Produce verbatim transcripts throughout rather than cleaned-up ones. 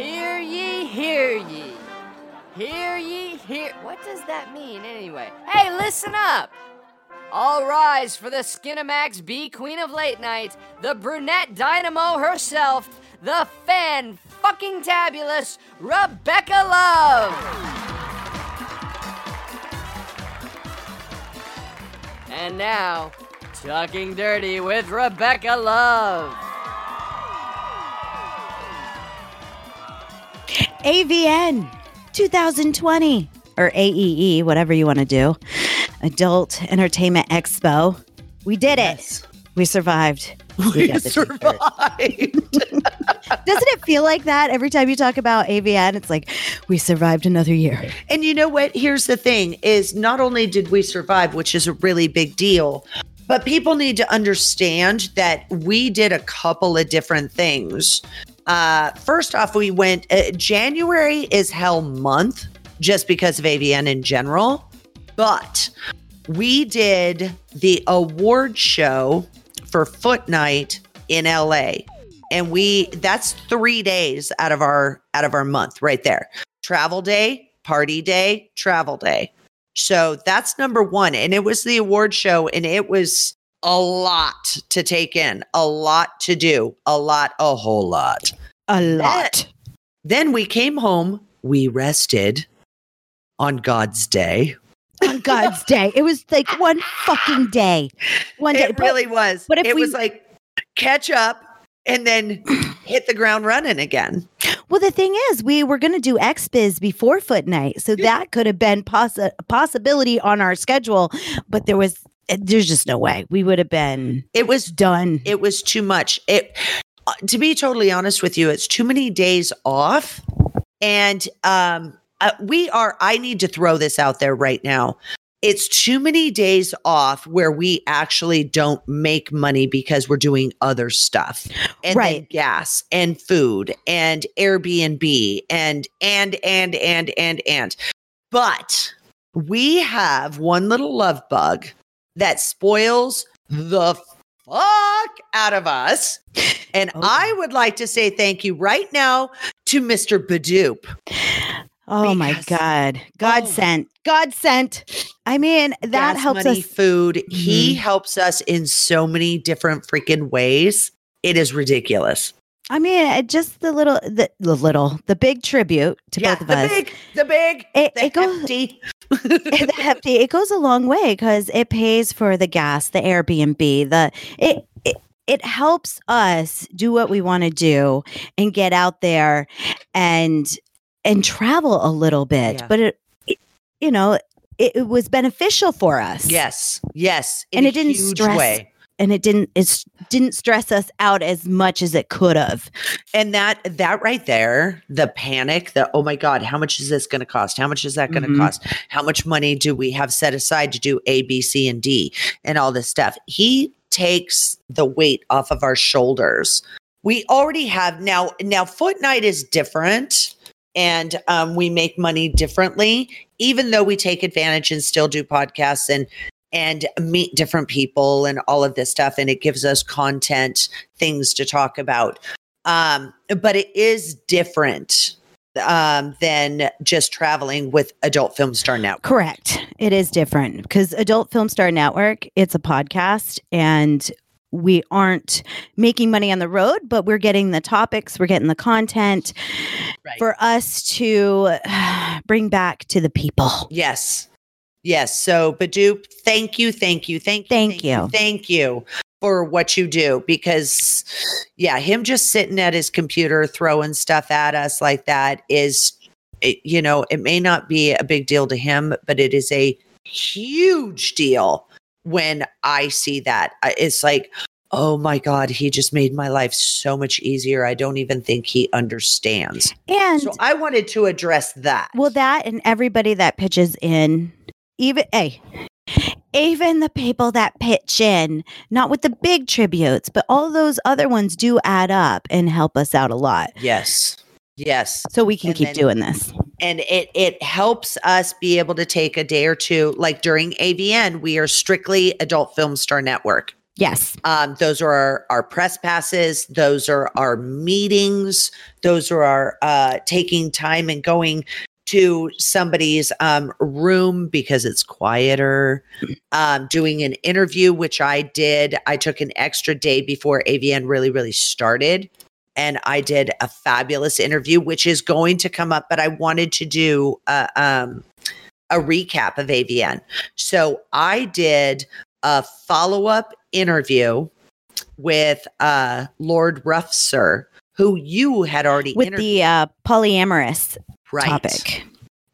Hear ye, hear ye. Hear ye, hear... What does that mean anyway? Hey, listen up! All rise for the Skinamax B Queen of Late Night, the brunette dynamo herself, the fan-fucking-tabulous Rebecca Love! And now, Talking Dirty with Rebecca Love. A V N twenty twenty, or A E E, whatever you want to do. Adult Entertainment Expo. We did it. Yes. We survived. We, we survived. Doesn't it feel like that every time you talk about A V N? It's like, we survived another year. And you know what? Here's the thing is not only did we survive, which is a really big deal, but people need to understand that we did a couple of different things. Uh, first off, we went, uh, January is hell month just because of A V N in general. But we did the award show for Footnight in L A. And we that's three days out of our out of our month right there. Travel day, party day, travel day. So that's number one. And it was the award show, and it was a lot to take in, a lot to do, a lot, a whole lot. A lot. Then, then we came home, we rested on God's day. On God's day. It was like one fucking day. One day. It really was. But if it we- was like catch up. And then hit the ground running again. Well, the thing is, we were going to do X-Biz before Footnight. So that could have been poss- a possibility on our schedule. But there was, there's just no way. We would have been It was done. It was too much. It, uh, to be totally honest with you, it's too many days off. And um, uh, we are, I need to throw this out there right now. It's too many days off where we actually don't make money because we're doing other stuff. And right. then gas and food and Airbnb and, and, and, and, and, and. But we have one little love bug that spoils the fuck out of us. And okay. I would like to say thank you right now to Mister Badoop. Oh because, my God. God oh. sent. God sent. I mean, that Gas, helps money, us. Food. Mm-hmm. He helps us in so many different freaking ways. It is ridiculous. I mean, just the little, the, the little, the big tribute to yeah, both of the us. Big, the big, it, the it hefty. Goes, the hefty. It goes a long way because it pays for the gas, the Airbnb, the, it, it It helps us do what we want to do and get out there and and travel a little bit, yeah. but it, it, you know, it, it was beneficial for us. Yes. Yes. And it didn't stress way. and it didn't, it didn't stress us out as much as it could have. And that, that right there, the panic, the, oh my God, how much is this going to cost? How much is that going to mm-hmm. cost? How much money do we have set aside to do A, B, C, and D and all this stuff? He takes the weight off of our shoulders. We already have now, now Footnight is different. And um, we make money differently, even though we take advantage and still do podcasts and and meet different people and all of this stuff. And it gives us content, things to talk about. Um, but it is different um, than just traveling with Adult Film Star Network. Correct. It is different because Adult Film Star Network, it's a podcast and we aren't making money on the road, but we're getting the topics, we're getting the content right. for us to bring back to the people. Yes. Yes. So Badoop, thank you, thank you, thank you. Thank, thank you. you. Thank you for what you do because yeah, him just sitting at his computer throwing stuff at us like that is, it, you know, it may not be a big deal to him, but it is a huge deal. When I see that, it's like, oh my God, he just made my life so much easier. I don't even think he understands. And so I wanted to address that. Well, that and everybody that pitches in, even hey, even the people that pitch in, not with the big tributes, but all those other ones do add up and help us out a lot. Yes. Yes. So we can and keep then, doing this. And it it helps us be able to take a day or two. Like during A V N, we are strictly Adult Film Star Network. Yes. Um, those are our, our press passes. Those are our meetings. Those are our uh, taking time and going to somebody's um, room because it's quieter, um, doing an interview, which I did. I took an extra day before A V N really, really started. And I did a fabulous interview, which is going to come up, but I wanted to do a, um, a recap of A V N. So I did a follow-up interview with uh, Lord Ruffser, who you had already with interviewed. the uh, polyamorous right. topic.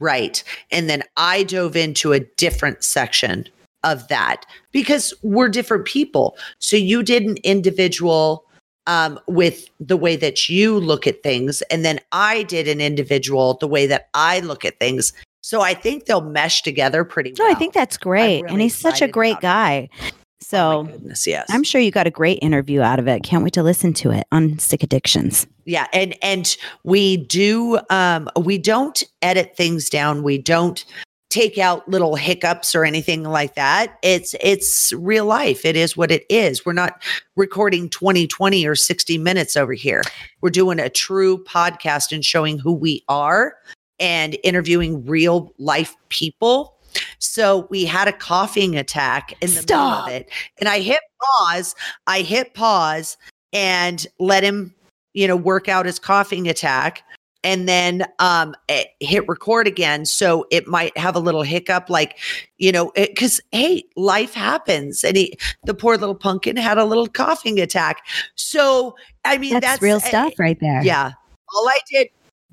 Right. And then I dove into a different section of that because we're different people. So you did an individual um, with the way that you look at things. And then I did an individual, the way that I look at things. So I think they'll mesh together pretty well. No, I think that's great. Really and he's such a great guy. Him. So oh my goodness, yes. I'm sure you got a great interview out of it. Can't wait to listen to it on Sick Addictions. Yeah. And, and we do, um, we don't edit things down. We don't take out little hiccups or anything like that. It's, it's real life. It is what it is. We're not recording twenty twenty or sixty minutes over here. We're doing a true podcast and showing who we are and interviewing real life people. So we had a coughing attack in the Stop. middle of it. And I hit pause, I hit pause and let him, you know, work out his coughing attack and then um, hit record again. So it might have a little hiccup, like, you know, it, cause hey, life happens. And he, the poor little pumpkin had a little coughing attack. So, I mean, that's, that's real stuff uh, right there. Yeah. All I did.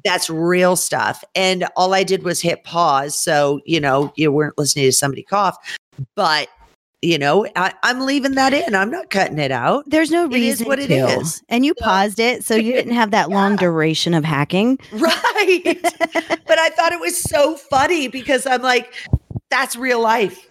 That's real stuff. And all I did was hit pause. So, you know, you weren't listening to somebody cough, but you know, I, I'm leaving that in. I'm not cutting it out. There's no reason. It is what it is. And you so, paused it. So you didn't have that yeah. long duration of hacking. Right. But I thought it was so funny because I'm like, that's real life.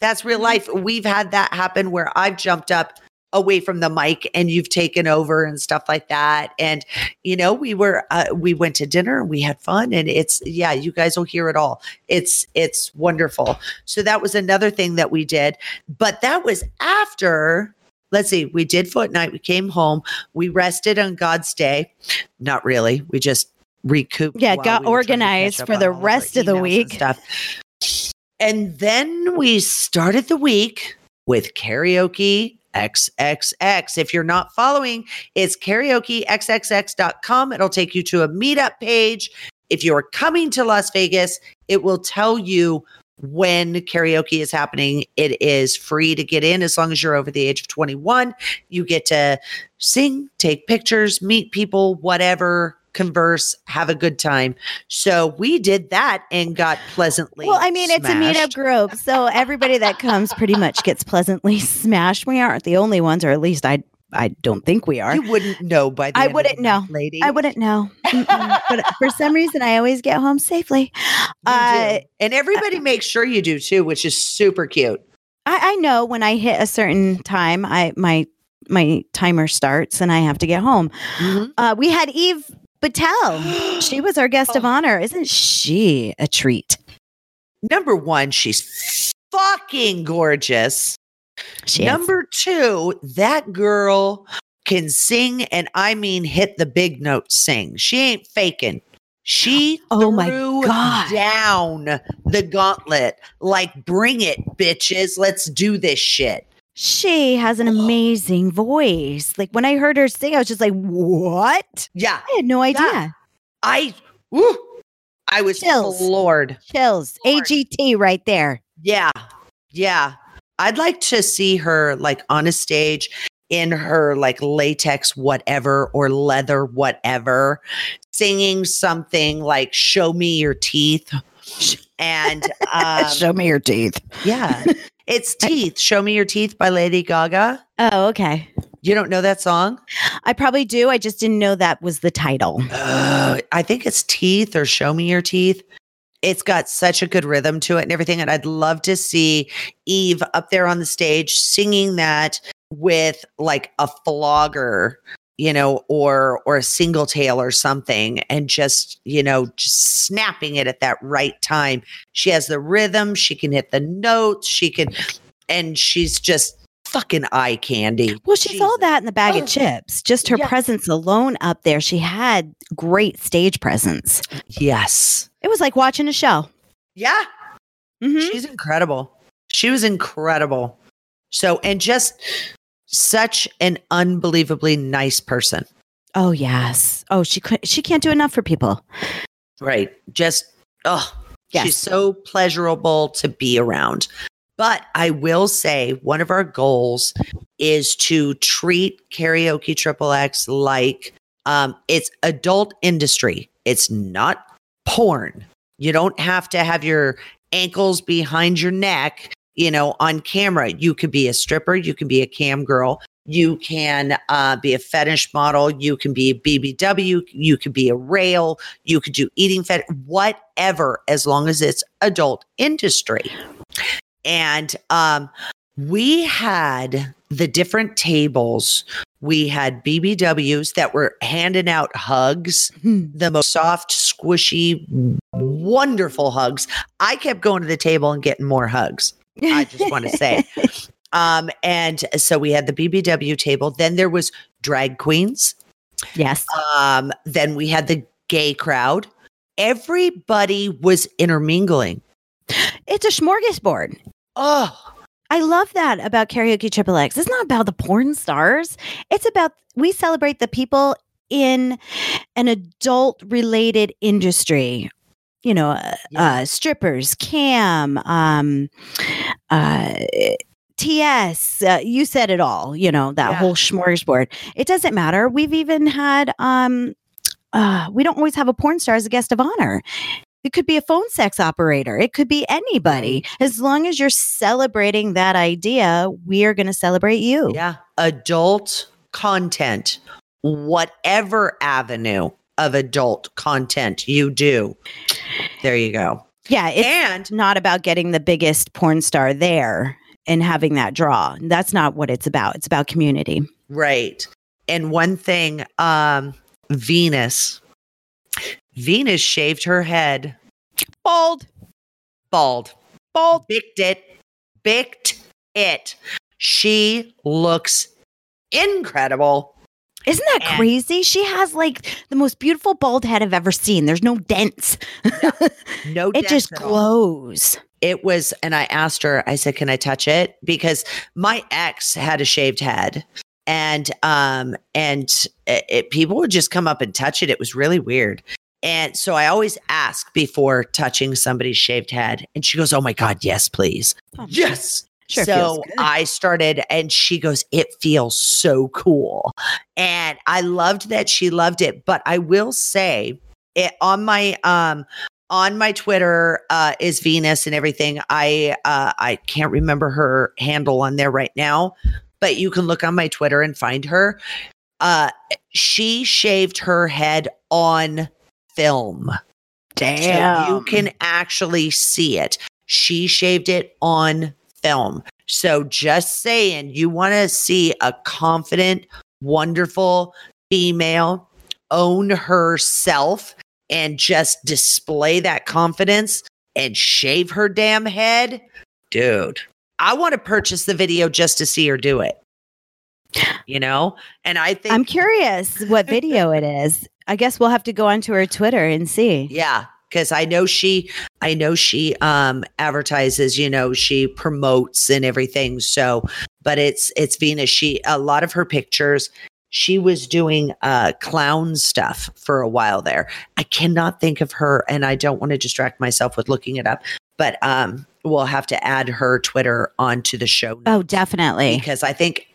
That's real life. We've had that happen where I've jumped up away from the mic and you've taken over and stuff like that. And, you know, we were, uh, we went to dinner and we had fun and it's, yeah, you guys will hear it all. It's, it's wonderful. So that was another thing that we did, but that was after, let's see, we did Footnight. We came home, we rested on God's day. Not really. We just recouped. Yeah. Got we organized for the rest of the week. And, and then we started the week with Karaoke X X X. If you're not following, it's karaoke x x x dot com. It'll take you to a meetup page. If you're coming to Las Vegas, it will tell you when karaoke is happening. It is free to get in as long as you're over the age of twenty-one. You get to sing, take pictures, meet people, whatever, converse, have a good time. So we did that and got pleasantly Well, I mean, smashed. It's a meetup group. So everybody that comes pretty much gets pleasantly smashed. We aren't the only ones, or at least I I don't think we are. You wouldn't know by the I end wouldn't of the know. Lady. I wouldn't know. But for some reason, I always get home safely. Uh, and everybody uh, makes sure you do too, which is super cute. I, I know when I hit a certain time, I my my timer starts and I have to get home. Mm-hmm. Uh, we had Eve Battelle, she was our guest oh. of honor. Isn't she a treat? Number one, she's fucking gorgeous. She Number is. two, that girl can sing, and I mean hit the big note sing. She ain't faking. She oh threw my God. down the gauntlet like, bring it, bitches. Let's do this shit. She has an amazing voice. Like when I heard her sing, I was just like, what? Yeah. I had no idea. Yeah. I, woo, I was Chills. floored. Chills. Floored. A G T right there. Yeah. Yeah. I'd like to see her like on a stage in her like latex, whatever, or leather, whatever, singing something like Show Me Your Teeth. And um, Show Me Your Teeth. Yeah. It's Teeth. Show Me Your Teeth by Lady Gaga. Oh, okay. You don't know that song? I probably do. I just didn't know that was the title. Uh, I think it's Teeth or Show Me Your Teeth. It's got such a good rhythm to it and everything. And I'd love to see Eve up there on the stage singing that with like a flogger, you know, or, or a single tail or something, and just, you know, just snapping it at that right time. She has the rhythm. She can hit the notes. She can, and she's just fucking eye candy. Well, she's Jesus. all that in the bag oh. of chips. Just her yes. presence alone up there. She had great stage presence. Yes. It was like watching a show. Yeah. Mm-hmm. She's incredible. She was incredible. So, and just such an unbelievably nice person. Oh, yes. Oh, she could, she can't do enough for people. Right. Just, oh, yes. She's so pleasurable to be around. But I will say one of our goals is to treat Karaoke triple X like um, it's adult industry. It's not porn. You don't have to have your ankles behind your neck, you know, on camera. You could be a stripper. You can be a cam girl. You can uh, be a fetish model. You can be a B B W. You could be a rail. You could do eating fetish, whatever, as long as it's adult industry. And um, we had the different tables. We had B B Ws that were handing out hugs, the most soft, squishy, wonderful hugs. I kept going to the table and getting more hugs. I just want to say. Um, and so we had the B B W table. Then there was drag queens. Yes. Um, then we had the gay crowd. Everybody was intermingling. It's a smorgasbord. Oh, I love that about Karaoke triple X. It's not about the porn stars. It's about, we celebrate the people in an adult related industry. You know, uh, uh, strippers, cam, um, uh, T S, uh, you said it all, you know, that yeah. whole smorgasbord. It doesn't matter. We've even had, um, uh, we don't always have a porn star as a guest of honor. It could be a phone sex operator. It could be anybody. As long as you're celebrating that idea, we are going to celebrate you. Yeah. Adult content, whatever avenue of adult content you do. There you go. Yeah. It's and not about getting the biggest porn star there and having that draw. That's not what it's about. It's about community. Right. And one thing, um, Venus. Venus shaved her head. Bald. Bald. Bald. Bicked it. Bicked it. She looks incredible. Isn't that and crazy? She has like the most beautiful bald head I've ever seen. There's no dents. No, no it dents. It just glows. It was, and I asked her, I said, can I touch it? Because my ex had a shaved head. And um and it, it, people would just come up and touch it. It was really weird. And so I always ask before touching somebody's shaved head. And she goes, oh, my God, yes, please. Oh, yes. Sure so I started and she goes, it feels so cool. And I loved that she loved it. But I will say it on my um on my Twitter uh, is Venus and everything. I uh, I can't remember her handle on there right now. But you can look on my Twitter and find her. Uh, she shaved her head on film. Damn. So you can actually see it. She shaved it on film. So just saying, you want to see a confident, wonderful female own herself and just display that confidence and shave her damn head? Dude. I want to purchase the video just to see her do it, you know? And I think I'm curious what video it is. I guess we'll have to go onto her Twitter and see. Yeah. Cause I know she, I know she, um, advertises, you know, she promotes and everything. So, but it's, it's Venus. She, a lot of her pictures, she was doing uh clown stuff for a while there. I cannot think of her and I don't want to distract myself with looking it up, but, um, we'll have to add her Twitter onto the show. Oh, definitely. Because I think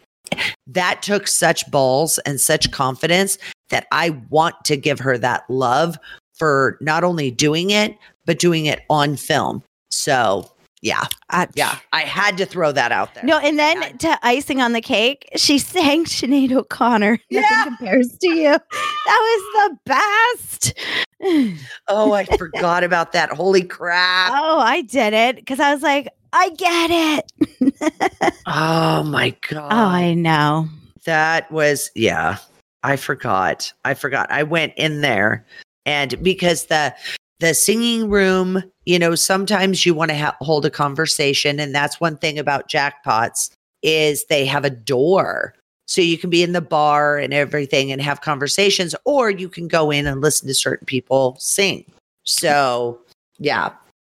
that took such balls and such confidence that I want to give her that love for not only doing it, but doing it on film. So yeah, I, yeah, I had to throw that out there. No, and then I, to icing on the cake, she sang Sinead O'Connor. Yeah. Nothing compares to you. That was the best. Oh, I forgot about that. Holy crap. Oh, I did it because I was like, I get it. Oh, my God. Oh, I know. That was, yeah, I forgot. I forgot. I went in there and because the the singing room, you know, sometimes you want to ha- hold a conversation. And that's one thing about jackpots is they have a door. So you can be in the bar and everything and have conversations, or you can go in and listen to certain people sing. So yeah,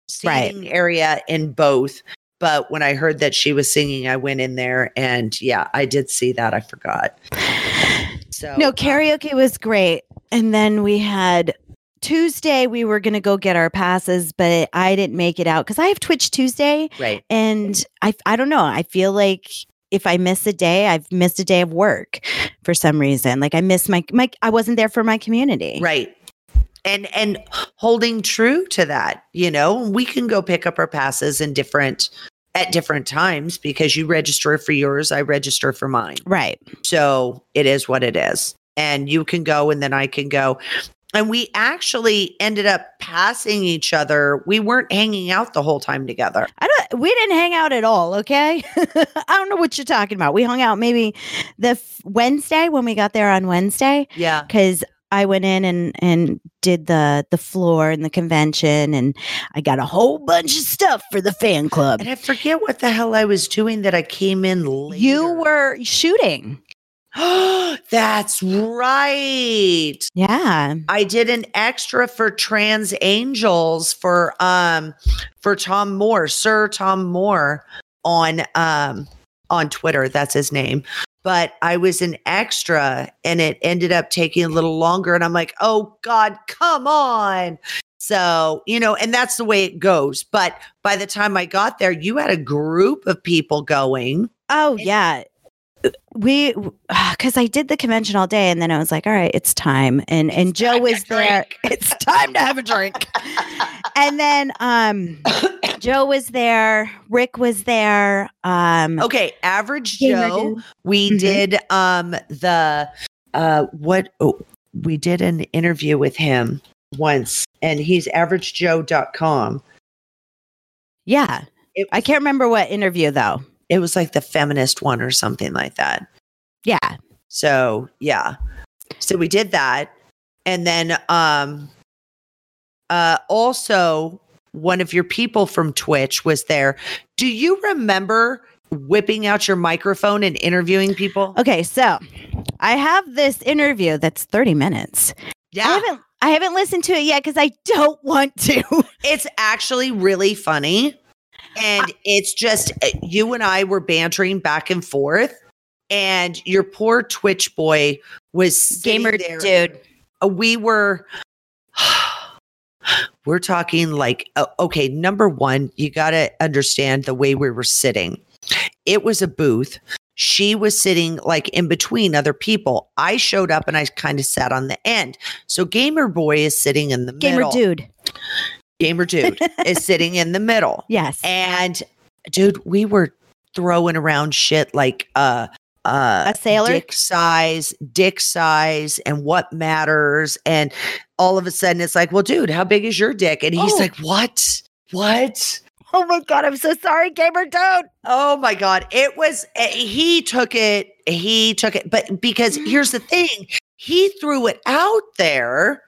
singing right. area in both. But when I heard that she was singing, I went in there and yeah, I did see that. I forgot. So no, karaoke um, was great. And then we had Tuesday, we were going to go get our passes, but I didn't make it out because I have Twitch Tuesday. Right. And I, I don't know. I feel like if I miss a day, I've missed a day of work for some reason. Like I missed my, my, I wasn't there for my community. Right. And, and holding true to that, you know, we can go pick up our passes in different, at different times because you register for yours. I register for mine. Right. So it is what it is. And you can go and then I can go. And we actually ended up passing each other. We weren't hanging out the whole time together. I don't, we didn't hang out at all. Okay. I don't know what you're talking about. We hung out maybe the f- Wednesday when we got there on Wednesday. Yeah. Cause I went in and, and did the, the floor and the convention and I got a whole bunch of stuff for the fan club. And I forget what the hell I was doing that I came in later. You were shooting. Oh, that's right. Yeah. I did an extra for Trans Angels for um for Tom Moore, Sir Tom Moore on um on Twitter. That's his name. But I was an extra and it ended up taking a little longer. And I'm like, oh God, come on. So, you know, and that's the way it goes. But by the time I got there, you had a group of people going. Oh, and- yeah. We, because I did the convention all day, and then I was like, "All right, it's time." And and it's Joe was there. It's time to have a drink. And then um, Joe was there. Rick was there. Um, okay, average Joe. We mm-hmm. did um the uh what oh, we did an interview with him once, and he's average joe dot com. Yeah, was- I can't remember what interview though. It was like the feminist one or something like that. Yeah. So, yeah. So we did that. And then um, uh, also one of your people from Twitch was there. Do you remember whipping out your microphone and interviewing people? Okay. So I have this interview that's thirty minutes. Yeah. I haven't, I haven't listened to it yet because I don't want to. It's actually really funny. And it's just, you and I were bantering back and forth and your poor Twitch boy was gamer there. Dude. We were, we're talking like, okay, number one, you got to understand the way we were sitting. It was a booth. She was sitting like in between other people. I showed up and I kind of sat on the end. So gamer boy is sitting in the gamer middle. Gamer dude. Gamer dude is sitting in the middle. Yes. And dude, we were throwing around shit like uh uh a sailor dick size, dick size and what matters. And all of a sudden it's like, well, dude, how big is your dick? And he's oh. like, What? What? Oh my God, I'm so sorry, gamer dude. Oh my God. It was he took it, he took it, but because here's the thing, he threw it out there.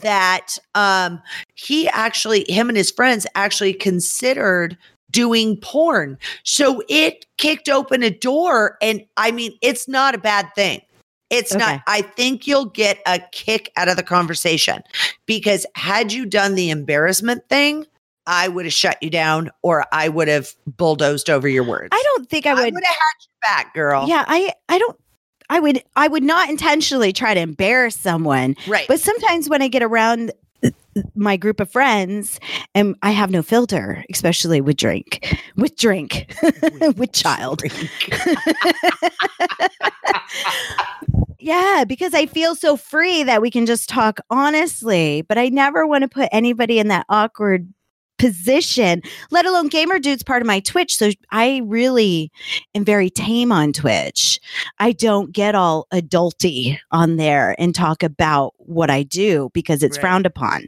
That um, he actually, him and his friends actually considered doing porn. So it kicked open a door. And I mean, it's not a bad thing. It's okay. not, I think you'll get a kick out of the conversation because had you done the embarrassment thing, I would have shut you down or I would have bulldozed over your words. I don't think I would. I would have had you back, girl. Yeah, I, I don't. I would I would not intentionally try to embarrass someone. Right. But sometimes when I get around my group of friends and I have no filter, especially with drink, with drink, with, with child. Drink. Yeah, because I feel so free that we can just talk honestly. But I never want to put anybody in that awkward position, let alone gamer dude's part of my Twitch. So I really am very tame on Twitch. I don't get all adulty on there and talk about what I do because it's right. frowned upon.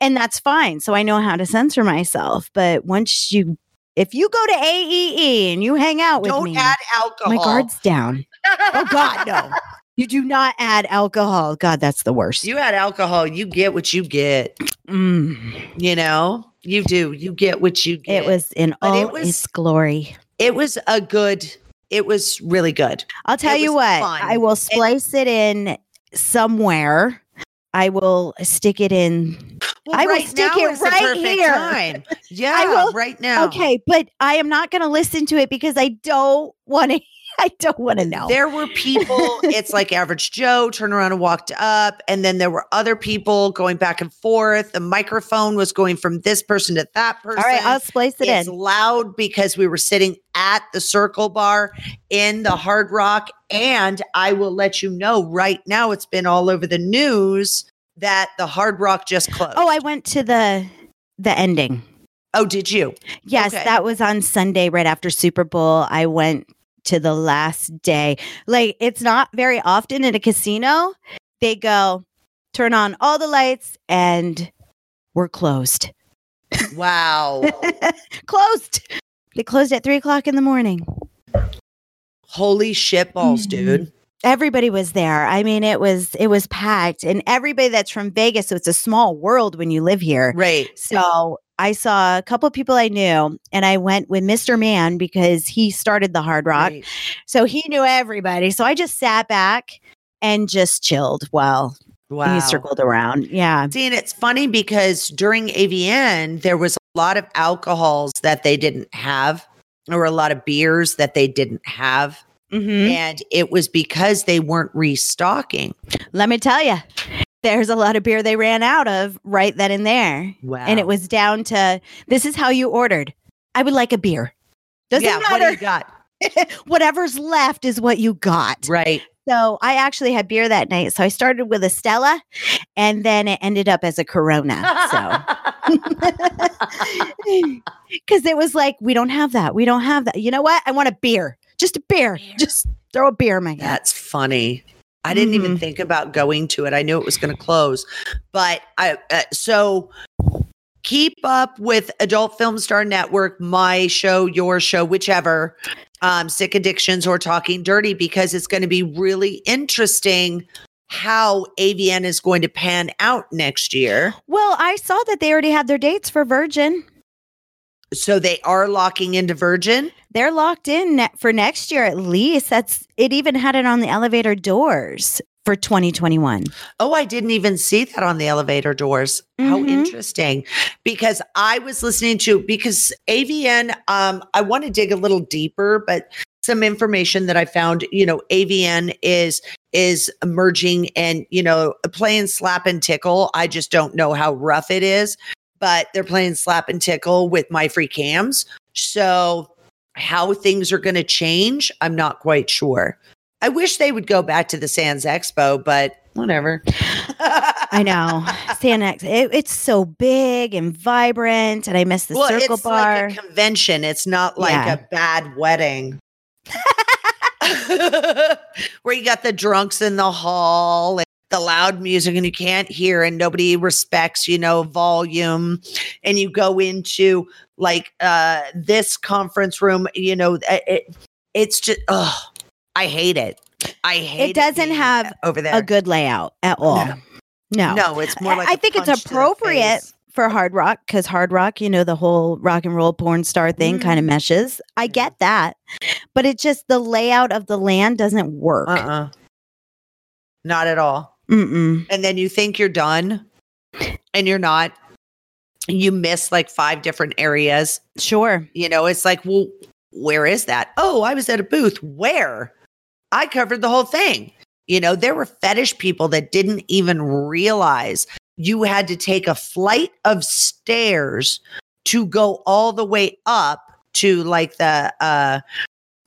And that's fine. So I know how to censor myself. But once you, if you go to A E E and you hang out with don't me, add alcohol. My guard's down. Oh God, no. You do not add alcohol. God, that's the worst. You add alcohol, you get what you get. Mm. You know? You do. You get what you get. It was in but all it was, its glory. It was a good it was really good. I'll tell it you what, fun. I will splice it, it in somewhere. I will stick it in. Well, I right will stick it right here. Time. Yeah, I will, right now. Okay, but I am not going to listen to it because I don't want to. I don't want to know. There were people, it's like Average Joe turned around and walked up. And then there were other people going back and forth. The microphone was going from this person to that person. All right, I'll splice it it's in. It's loud because we were sitting at the Circle Bar in the Hard Rock. And I will let you know right now, it's been all over the news that the Hard Rock just closed. Oh, I went to the the ending. Oh, did you? Yes, okay. That was on Sunday right after Super Bowl. I went to the last day. Like, it's not very often in a casino they go, turn on all the lights and we're closed. Wow. Closed. They closed at three o'clock in the morning. Holy shit balls, mm-hmm. dude. Everybody was there. I mean, it was it was packed, and everybody that's from Vegas. So it's a small world when you live here. Right. So I saw a couple of people I knew, and I went with Mister Man because he started the Hard Rock. Right. So he knew everybody. So I just sat back and just chilled while wow. he circled around. Yeah. See, and it's funny because during A V N, there was a lot of alcohols that they didn't have. There were a lot of beers that they didn't have. Mm-hmm. And it was because they weren't restocking. Let me tell you. There's a lot of beer they ran out of right then and there. Wow. And it was down to, this is how you ordered. I would like a beer. Doesn't yeah, matter. What do you got? Whatever's left is what you got. Right. So I actually had beer that night. So I started with a Stella, and then it ended up as a Corona. So because it was like, we don't have that. We don't have that. You know what? I want a beer. Just a beer. beer. Just throw a beer in my head. That's funny. I didn't mm-hmm. even think about going to it. I knew it was going to close, but I, uh, so keep up with Adult Film Star Network, my show, your show, whichever, um, Sick Addictions or Talking Dirty, because it's going to be really interesting how A V N is going to pan out next year. Well, I saw that they already had their dates for Virgin. So they are locking into Virgin? They're locked in ne- for next year at least. That's it even had it on the elevator doors for twenty twenty-one. Oh, I didn't even see that on the elevator doors. Mm-hmm. How interesting. Because I was listening to, because A V N, um, I want to dig a little deeper, but some information that I found, you know, A V N is is emerging and, you know, playing slap and tickle. I just don't know how rough it is. But they're playing slap and tickle with my free cams. So how things are going to change, I'm not quite sure. I wish they would go back to the Sands Expo, but whatever. I know. Sands, it, it's so big and vibrant, and I miss the well, Circle it's Bar. It's like a convention. It's not like yeah. a bad wedding. Where you got the drunks in the hall and the loud music and you can't hear and nobody respects, you know, volume. And you go into like uh, this conference room, you know, it, it's just, oh, I hate it. I hate it. It doesn't have over there. A good layout at all. No, no, no it's more like I think it's appropriate for Hard Rock because Hard Rock, you know, the whole rock and roll porn star thing mm. kind of meshes. I get that. But it just, the layout of the land doesn't work. Uh-uh. Not at all. Mm-mm. And then you think you're done and you're not. You miss like five different areas. Sure. You know, it's like, well, where is that? Oh, I was at a booth. Where? I covered the whole thing. You know, there were fetish people that didn't even realize you had to take a flight of stairs to go all the way up to like the uh,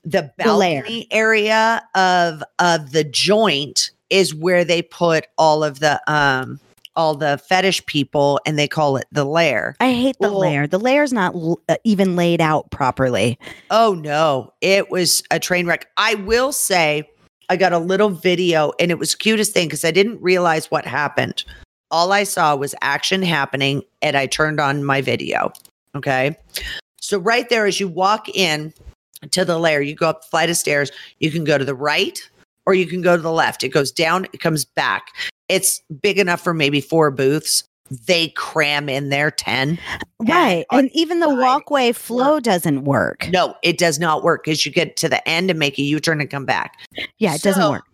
the balcony the area of of the joint. Is where they put all of the um, all the fetish people, and they call it the lair. I hate the well, lair. The lair's not l- uh, even laid out properly. Oh no, it was a train wreck. I will say, I got a little video, and it was the cutest thing because I didn't realize what happened. All I saw was action happening, and I turned on my video. Okay, so right there, as you walk in to the lair, you go up the flight of stairs. You can go to the right. Or you can go to the left. It goes down. It comes back. It's big enough for maybe four booths. they cram in their ten. Right. And, and even the walkway flow doesn't work. No, it does not work because you get to the end and make a U-turn and come back. Yeah, it so, doesn't work.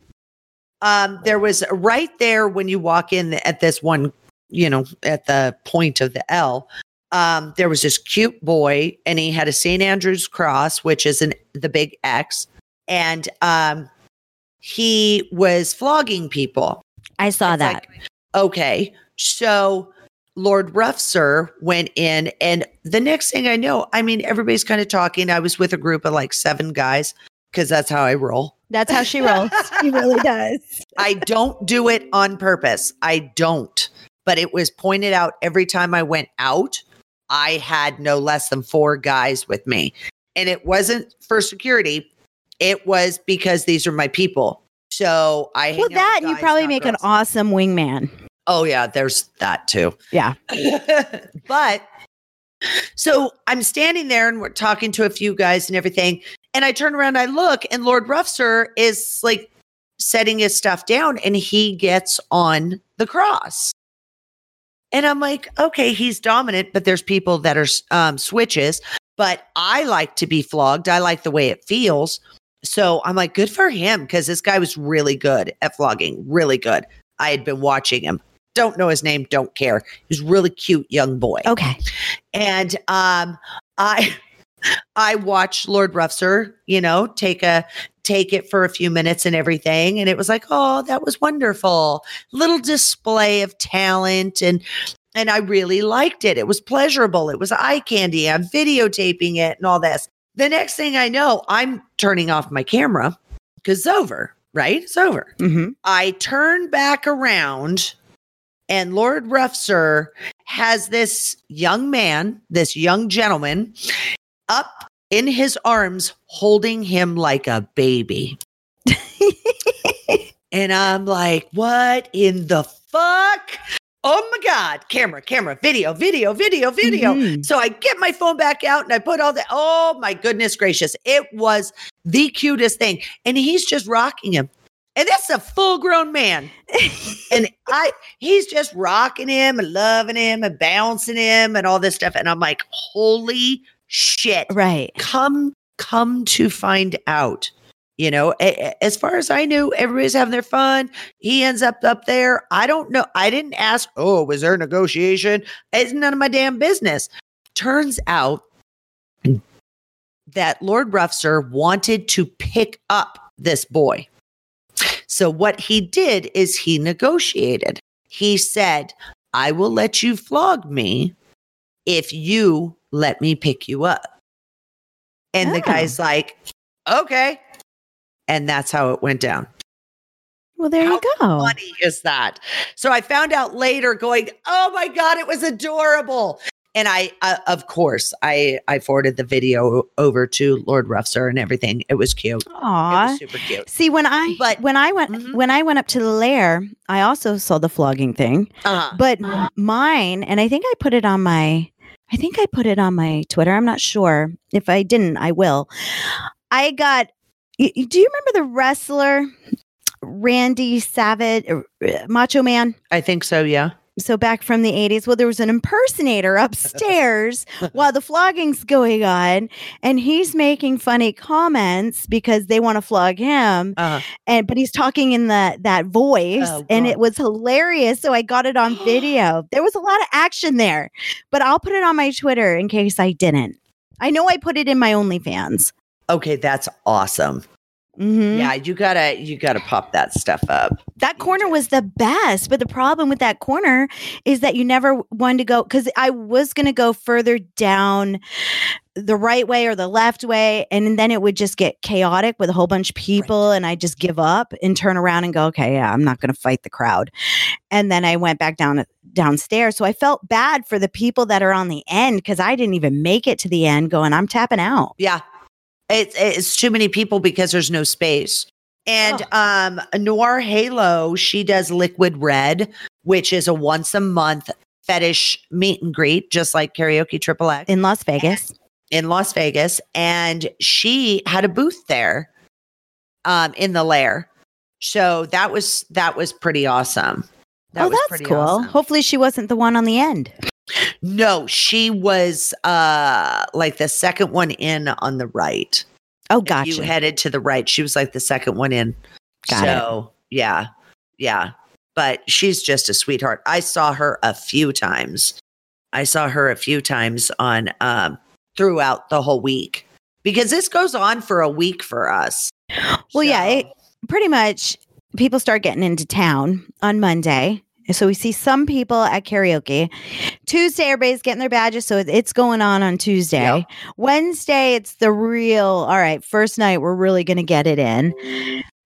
Um, there was right there when you walk in at this one, you know, at the point of the L, um, there was this cute boy and he had a Saint Andrew's cross, which is an the big X. And um, he was flogging people. I saw it's that. Like, okay. So Lord Ruffser went in, and the next thing I know, I mean, everybody's kind of talking. I was with a group of like seven guys because that's how I roll. That's how she rolls. She really does. I don't do it on purpose. I don't. But it was pointed out every time I went out, I had no less than four guys with me. And it wasn't for security. It was because these are my people. So I Well, that guys, you probably make girls. An awesome wingman. Oh, yeah, there's that too. Yeah. But so I'm standing there and we're talking to a few guys and everything. And I turn around, I look, and Lord Ruffser is like setting his stuff down and he gets on the cross. And I'm like, okay, he's dominant, but there's people that are um, switches. But I like to be flogged. I like the way it feels. So I'm like, good for him because this guy was really good at flogging, really good. I had been watching him. Don't know his name. Don't care. He's a really cute young boy. Okay. And um, I I watched Lord Ruffser, you know, take a take it for a few minutes and everything. And it was like, oh, that was wonderful. Little display of talent. And and I really liked it. It was pleasurable. It was eye candy. I'm videotaping it and all this. The next thing I know, I'm turning off my camera because it's over. Right? It's over. Mm-hmm. I turn back around and Lord Ruffser has this young man, this young gentleman up in his arms, holding him like a baby. And I'm like, what in the fuck? Oh my God. Camera, camera, video, video, video, video. Mm-hmm. So I get my phone back out and I put all that. Oh my goodness gracious. It was the cutest thing. And he's just rocking him. And that's a full grown man. And I, he's just rocking him and loving him and bouncing him and all this stuff. And I'm like, holy shit. Right. Come, come to find out. You know, as far as I knew, everybody's having their fun. He ends up up there. I don't know. I didn't ask, oh, was there a negotiation? It's none of my damn business. Turns out that Lord Ruffser wanted to pick up this boy. So what he did is he negotiated. He said, I will let you flog me if you let me pick you up. And oh. The guy's like, okay. And that's how it went down. Well, there how you go. How funny is that? So I found out later going, oh my God, it was adorable. And I, uh, of course, I, I forwarded the video over to Lord Ruffser and everything. It was cute. Aww. It was super cute. See, when I but, when I went mm-hmm. when I went up to the lair, I also saw the flogging thing. Uh-huh. But uh-huh. mine, and I think I put it on my, I think I put it on my Twitter. I'm not sure. If I didn't, I will. I got. Do you remember the wrestler, Randy Savage, Macho Man? I think so, yeah. So back from the eighties. Well, there was an impersonator upstairs while the flogging's going on, and he's making funny comments because they want to flog him. Uh-huh. And but he's talking in the that voice, oh, and it was hilarious. So I got it on video. There was a lot of action there, but I'll put it on my Twitter in case I didn't. I know I put it in my OnlyFans. Okay, that's awesome. Mm-hmm. Yeah, you gotta you gotta pop that stuff up. That corner was the best, but the problem with that corner is that you never wanted to go because I was gonna go further down the right way or the left way, and then it would just get chaotic with a whole bunch of people, right. And I just give up and turn around and go, okay, yeah, I'm not gonna fight the crowd. And then I went back down downstairs, so I felt bad for the people that are on the end because I didn't even make it to the end. Going, I'm tapping out. Yeah. It's, it's too many people because there's no space. And oh. um, Noir Halo, she does Liquid Red, which is a once a month fetish meet and greet, just like Karaoke Triple X. In Las Vegas. In Las Vegas. And she had a booth there um, in the lair. So that was that was pretty awesome. That oh, was that's pretty cool. Awesome. Hopefully she wasn't the one on the end. No, she was uh, like the second one in on the right. Oh, gotcha. If you headed to the right. She was like the second one in. Got so, it. yeah, yeah. But she's just a sweetheart. I saw her a few times. I saw her a few times on um, throughout the whole week because this goes on for a week for us. Well, so. yeah, it, pretty much people start getting into town on Monday. So we see some people at karaoke. Tuesday, everybody's getting their badges. So it's going on on Tuesday. Yep. Wednesday, it's the real, all right, first night, we're really going to get it in.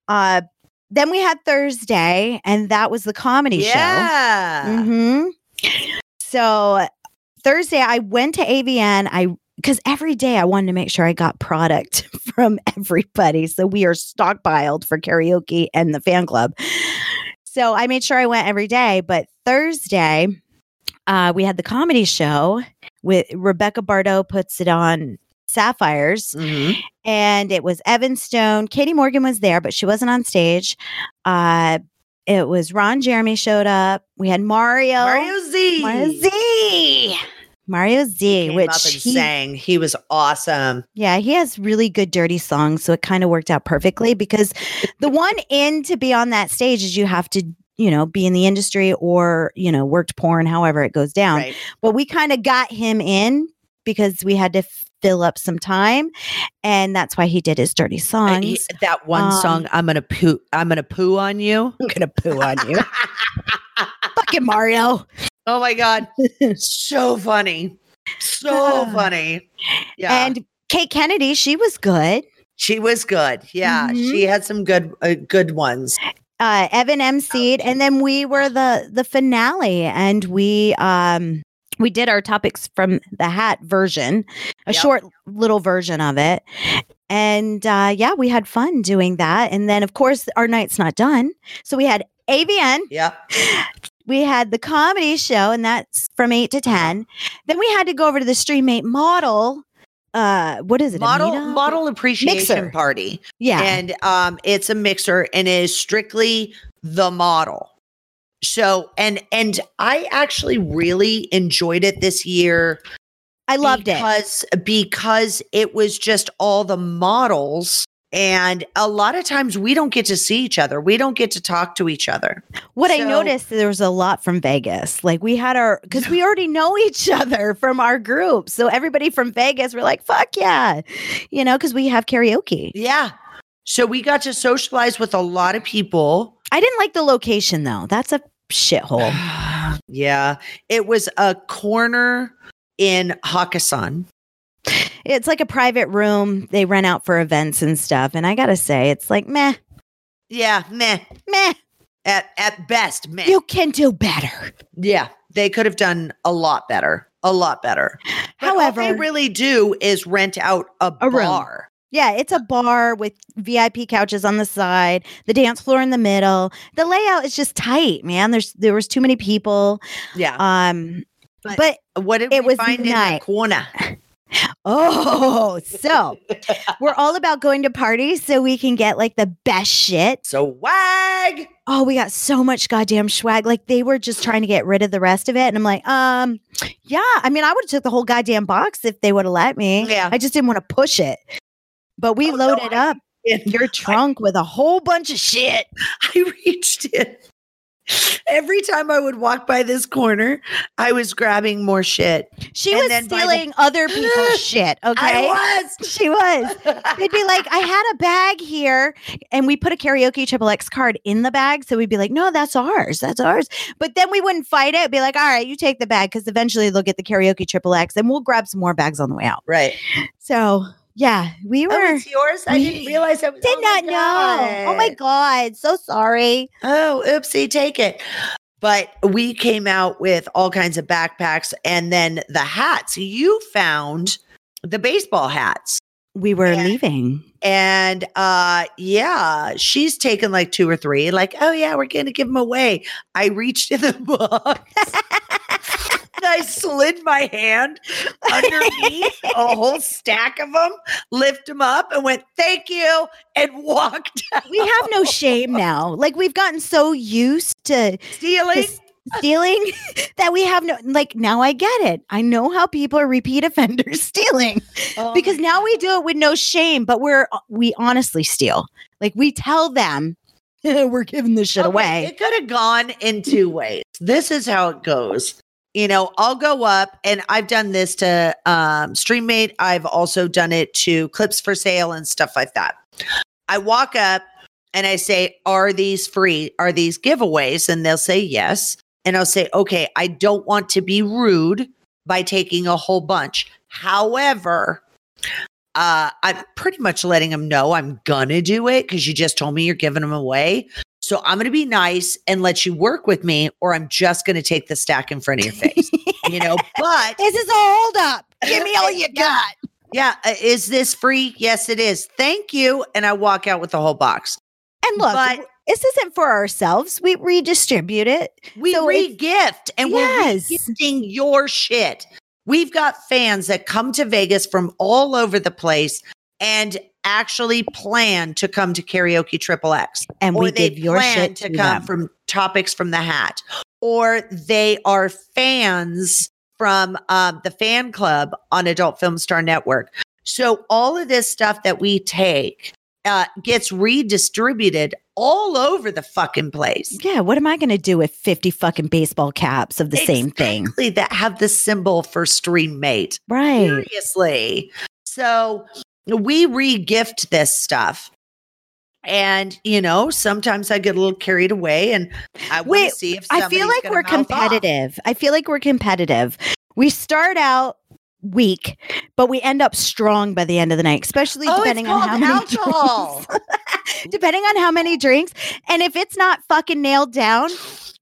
Uh, then we had Thursday, and that was the comedy yeah. show. Mm-hmm. So Thursday, I went to A V N. I Because every day I wanted to make sure I got product from everybody. So we are stockpiled for karaoke and the fan club. So I made sure I went every day. But Thursday, uh, we had the comedy show with Rebecca Bardot puts it on Sapphires. Mm-hmm. And it was Evan Stone. Katie Morgan was there, but she wasn't on stage. Uh, it was Ron Jeremy showed up. We had Mario. Mario Z. Mario Z. Mario Z, which up and he sang. He was awesome. Yeah, he has really good dirty songs, so it kind of worked out perfectly because the one end to be on that stage is you have to, you know, be in the industry or, you know, worked porn, however it goes down. Right. But we kind of got him in because we had to fill up some time, and that's why he did his dirty songs. He, that one um, song, I'm gonna poo, I'm gonna poo on you. I'm gonna poo on you. Fucking Mario. Oh my God. So funny. So funny. Yeah. And Kate Kennedy, she was good. She was good. Yeah. Mm-hmm. She had some good uh, good ones. Uh, Evan emceed. And then we were the the finale, and we um we did our topics from the hat version, a yep. short little version of it. And uh, yeah, we had fun doing that. And then of course our night's not done. So we had A V N. Yeah. We had the comedy show, and that's from eight to ten. Then we had to go over to the StreamMate model. Uh, what is it? Model Amita? Model appreciation mixer. Party. Yeah. And um, it's a mixer, and it is strictly the model. So, and and I actually really enjoyed it this year. I loved because, it. Because it was just all the models. And a lot of times we don't get to see each other. We don't get to talk to each other. What so, I noticed, there was a lot from Vegas. Like we had our, because we already know each other from our group. So everybody from Vegas, we're like, fuck yeah. You know, because we have karaoke. Yeah. So we got to socialize with a lot of people. I didn't like the location though. That's a shithole. Yeah. It was a corner in Hakkasan. It's like a private room they rent out for events and stuff. And I got to say, it's like, meh. Yeah, meh. Meh. At at best, meh. You can do better. Yeah. They could have done a lot better. A lot better. But however, all they really do is rent out a, a bar. Room. Yeah, it's a bar with V I P couches on the side, the dance floor in the middle. The layout is just tight, man. There's There was too many people. Yeah. Um, But, but what did it we was find night. In the corner? Oh, so we're all about going to parties so we can get like the best shit. So swag. Oh, we got so much goddamn swag. Like they were just trying to get rid of the rest of it. And I'm like, um, yeah, I mean, I would have took the whole goddamn box if they would have let me. Yeah. I just didn't want to push it. But we oh, loaded no, I, up it, your trunk I, with a whole bunch of shit. I reached in. Every time I would walk by this corner, I was grabbing more shit. She and was stealing the- other people's shit, okay? I was. She was. They'd be like, I had a bag here, and we put a karaoke triple X card in the bag, so we'd be like, no, that's ours. That's ours. But then we wouldn't fight it. It'd be like, all right, you take the bag, because eventually they'll get the karaoke triple X, and we'll grab some more bags on the way out. Right. So... yeah, we were. Oh, it's yours? I didn't realize I was. Did oh not know. Oh my God. So sorry. Oh, oopsie, take it. But we came out with all kinds of backpacks and then the hats. You found the baseball hats. We were and, leaving. And uh, yeah, she's taken like two or three. Like, oh yeah, we're going to give them away. I reached in the box. I slid my hand underneath a whole stack of them, lift them up, and went, thank you, and walked out. We have no shame now. Like, we've gotten so used to stealing. To Stealing that we have no, like, now I get it. I know how people are repeat offenders stealing oh because now we do it with no shame, but we're, we honestly steal. Like, we tell them we're giving this shit okay, away. It could have gone in two ways. This is how it goes. You know, I'll go up, and I've done this to um, StreamMate. I've also done it to Clips for Sale and stuff like that. I walk up and I say, are these free? Are these giveaways? And they'll say yes. And I'll say, okay, I don't want to be rude by taking a whole bunch. However, uh, I'm pretty much letting them know I'm going to do it because you just told me you're giving them away. So I'm going to be nice and let you work with me, or I'm just going to take the stack in front of your face. You know, but this is a hold up. Give me all you got. Yeah. Uh, is this free? Yes, it is. Thank you. And I walk out with the whole box. And look. But- This isn't for ourselves. We redistribute it. We so re-gift and yes. we're re-gifting your shit. We've got fans that come to Vegas from all over the place and actually plan to come to Karaoke X X X. And or we they give your plan shit to, to come them. From Topics from the Hat. Or they are fans from um, the fan club on Adult Film Star Network. So all of this stuff that we take uh, gets redistributed all over the fucking place. Yeah, what am I going to do with fifty fucking baseball caps of the exactly same thing? That have the symbol for StreamMate. Right. Seriously. So we re-gift this stuff. And, you know, sometimes I get a little carried away and I want to see if somebody's I feel like we're competitive. Off. I feel like we're competitive. We start out weak, but we end up strong by the end of the night, especially oh, depending on how alcohol. many drinks. Depending on how many drinks. And if it's not fucking nailed down,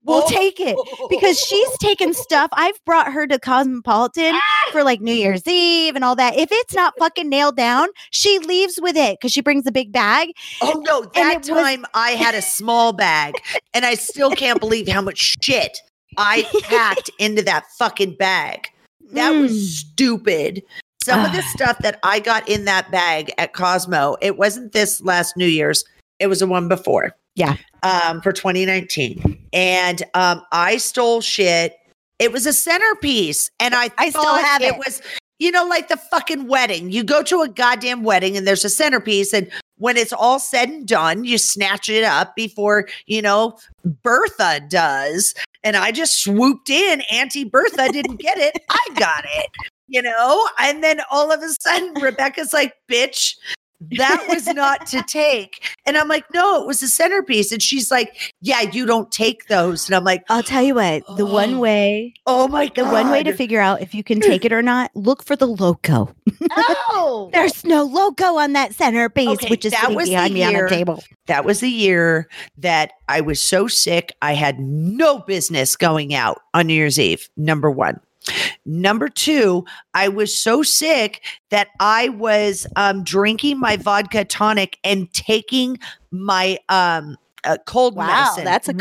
we'll oh. take it because she's taken stuff. I've brought her to Cosmopolitan for like New Year's Eve and all that. If it's not fucking nailed down, she leaves with it because she brings a big bag. Oh no, that time was- I had a small bag and I still can't believe how much shit I packed into that fucking bag. That was stupid. Some uh, of the stuff that I got in that bag at Cosmo, it wasn't this last New Year's. It was the one before. Yeah. Um, for twenty nineteen. And um, I stole shit. It was a centerpiece. And I, I still have it. It was, you know, like the fucking wedding. You go to a goddamn wedding and there's a centerpiece. And when it's all said and done, you snatch it up before, you know, Bertha does. And I just swooped in. Auntie Bertha didn't get it. I got it, you know? And then all of a sudden, Rebecca's like, bitch, that was not to take. And I'm like, no, it was the centerpiece. And she's like, yeah, you don't take those. And I'm like, I'll tell you what, the oh, one way, oh my God, the one way to figure out if you can take it or not, look for the logo. Oh, there's no logo on that centerpiece, okay, which is sitting behind me on a table. That was the year that I was so sick. I had no business going out on New Year's Eve. Number one. Number two, I was so sick that I was um, drinking my vodka tonic and taking my um, uh, cold wow, medicine. Wow, that's a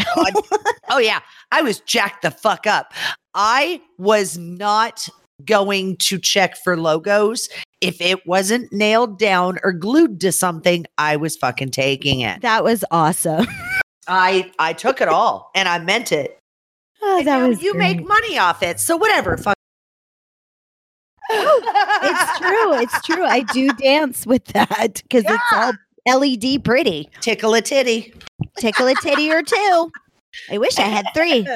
cocktail. Oh, yeah. I was jacked the fuck up. I was not going to check for logos. If it wasn't nailed down or glued to something, I was fucking taking it. That was awesome. I I took it all and I meant it. Oh, that was you great. Make money off it. So whatever. Fuck. Oh, it's true. It's true. I do dance with that because yeah. it's all L E D pretty. Tickle a titty. Tickle a titty or two. I wish I had three.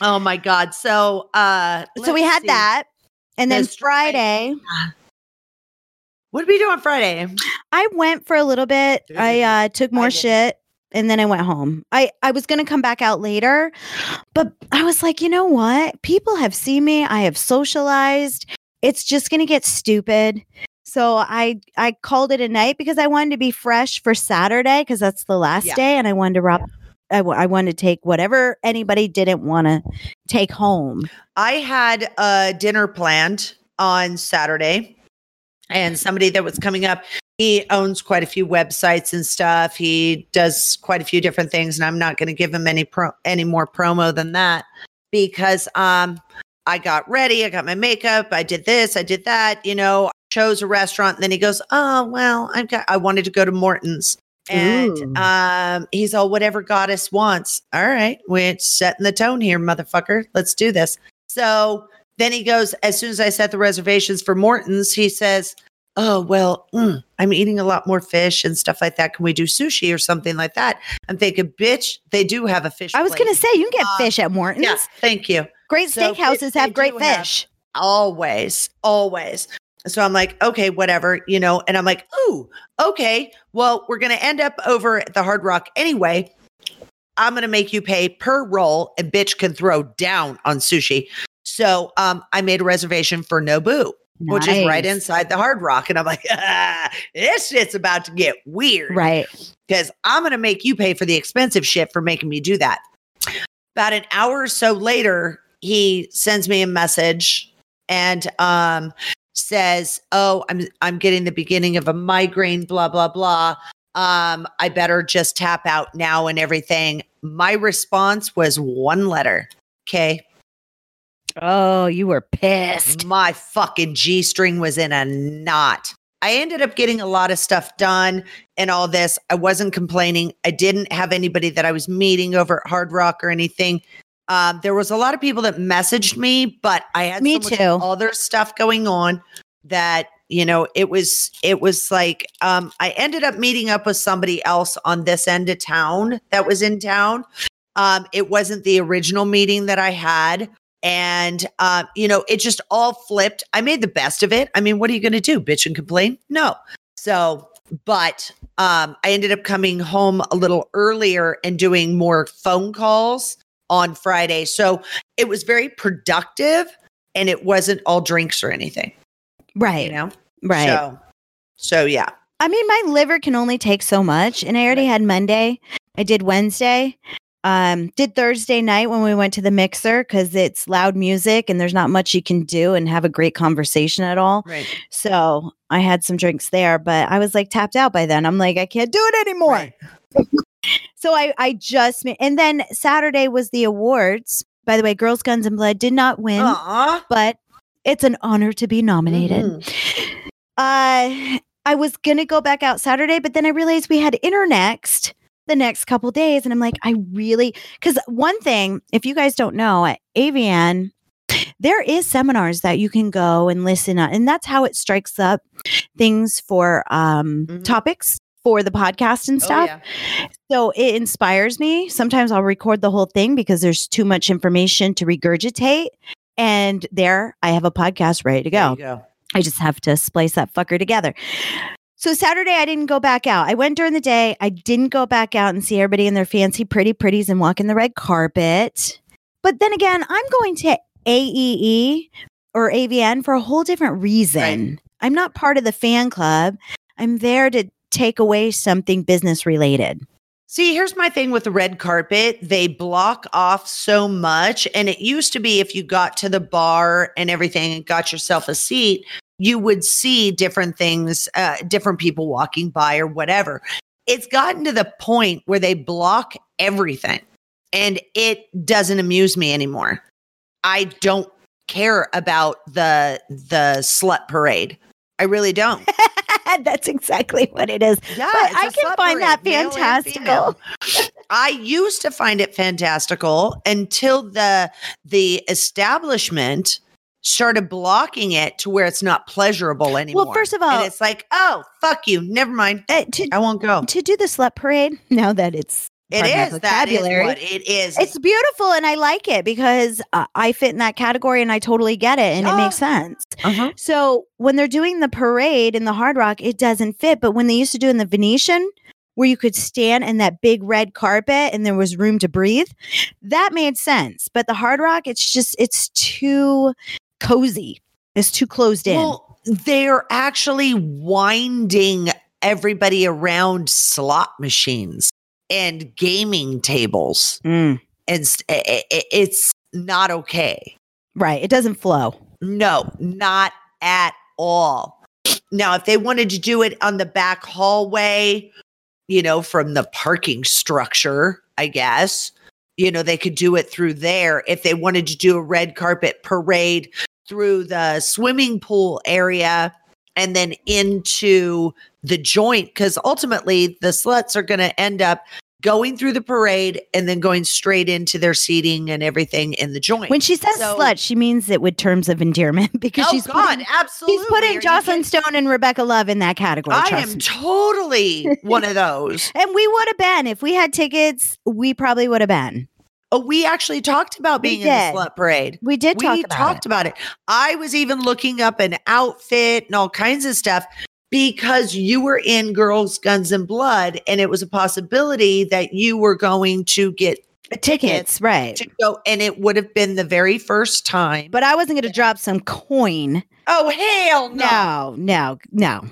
Oh, my God. So uh, so we had see. that. And then this Friday. Friday. What did we do on Friday? I went for a little bit. Dude, I uh, took more I shit. And then I went home. I, I was going to come back out later, but I was like, you know what? People have seen me. I have socialized. It's just going to get stupid. So I, I called it a night because I wanted to be fresh for Saturday because that's the last yeah. day. And I wanted to rob. I, w- I wanted to take whatever anybody didn't want to take home. I had a dinner planned on Saturday and somebody that was coming up. He owns quite a few websites and stuff. He does quite a few different things, and I'm not going to give him any pro- any more promo than that. because um, I got ready. I got my makeup. I did this. I did that. You know, chose a restaurant. And then he goes, oh, well, I've got, I wanted to go to Morton's. And um, he's all, whatever goddess wants. All right. We're setting the tone here, motherfucker. Let's do this. So then he goes, as soon as I set the reservations for Morton's, he says, oh, well, mm, I'm eating a lot more fish and stuff like that. Can we do sushi or something like that? I'm thinking, bitch, they do have a fish. I was going to say, you can get um, fish at Morton's. Yeah, thank you. Great so steakhouses have great fish. Have, always, always. So I'm like, okay, whatever, you know, and I'm like, ooh, okay, well, we're going to end up over at the Hard Rock anyway. I'm going to make you pay per roll, and bitch can throw down on sushi. So um, I made a reservation for Nobu. Nice. Which is right inside the Hard Rock. And I'm like, ah, this shit's about to get weird. Right. Because I'm going to make you pay for the expensive shit for making me do that. About an hour or so later, he sends me a message and um, says, oh, I'm I'm getting the beginning of a migraine, blah, blah, blah. Um, I better just tap out now and everything. My response was one letter. Okay. Oh, you were pissed. My fucking G-string was in a knot. I ended up getting a lot of stuff done and all this. I wasn't complaining. I didn't have anybody that I was meeting over at Hard Rock or anything. Um, there was a lot of people that messaged me, but I had me so much too. Other stuff going on that, you know, it was, it was like, um, I ended up meeting up with somebody else on this end of town that was in town. Um, it wasn't the original meeting that I had. And, uh, you know, it just all flipped. I made the best of it. I mean, what are you going to do? Bitch and complain? No. So, but um, I ended up coming home a little earlier and doing more phone calls on Friday. So it was very productive and it wasn't all drinks or anything. Right. You know? Right. So, so yeah. I mean, my liver can only take so much. And I already had Monday. I did Wednesday. Um, did Thursday night when we went to the mixer because it's loud music and there's not much you can do and have a great conversation at all. Right. So I had some drinks there, but I was like tapped out by then. I'm like, I can't do it anymore. Right. So I, I just, and then Saturday was the awards. By the way, Girls, Guns and Blood did not win, aww, but it's an honor to be nominated. Mm. Uh, I was going to go back out Saturday, but then I realized we had Internext the next couple days. And I'm like, I really, because one thing, if you guys don't know, at A V N, there is seminars that you can go and listen on. And that's how it strikes up things for um, mm-hmm. topics for the podcast and stuff. Oh, yeah. So it inspires me. Sometimes I'll record the whole thing because there's too much information to regurgitate. And there I have a podcast ready to go. go. I just have to splice that fucker together. So Saturday, I didn't go back out. I went during the day. I didn't go back out and see everybody in their fancy pretty pretties and walk in the red carpet. But then again, I'm going to A E E or A V N for a whole different reason. Right. I'm not part of the fan club. I'm there to take away something business related. See, here's my thing with the red carpet. They block off so much. And it used to be if you got to the bar and everything and got yourself a seat, you would see different things, uh, different people walking by or whatever. It's gotten to the point where they block everything and it doesn't amuse me anymore. I don't care about the, the slut parade. I really don't. That's exactly what it is. Yeah, but I can find that fantastical. I used to find it fantastical until the, the establishment started blocking it to where it's not pleasurable anymore. Well, first of all, and it's like, oh, fuck you. Never mind. Uh, to, I won't go. To do the slut parade, now that it's it is that is what it is. It's beautiful, and I like it because uh, I fit in that category, and I totally get it, and oh. it makes sense. Uh-huh. So when they're doing the parade in the Hard Rock, it doesn't fit. But when they used to do in the Venetian, where you could stand in that big red carpet and there was room to breathe, that made sense. But the Hard Rock, it's just it's too cozy. It's too closed in. Well, they're actually winding everybody around slot machines and gaming tables. Mm. And it's not okay. Right. It doesn't flow. No, not at all. Now, if they wanted to do it on the back hallway, you know, from the parking structure, I guess, you know, they could do it through there. If they wanted to do a red carpet parade through the swimming pool area and then into the joint, because ultimately the sluts are going to end up going through the parade and then going straight into their seating and everything in the joint. When she says so, slut, she means it with terms of endearment, because oh she's, God, putting, absolutely. she's putting Are Jocelyn Stone and Rebecca Love in that category. I am me. totally one of those. And we would have been. If we had tickets, we probably would have been. Oh, we actually talked about being in the slut parade. We did talk we about talked it. We talked about it. I was even looking up an outfit and all kinds of stuff, because you were in Girls, Guns and Blood, and it was a possibility that you were going to get tickets, tickets right? To go, and it would have been the very first time. But I wasn't going to drop some coin. Oh, hell no. No, no, no.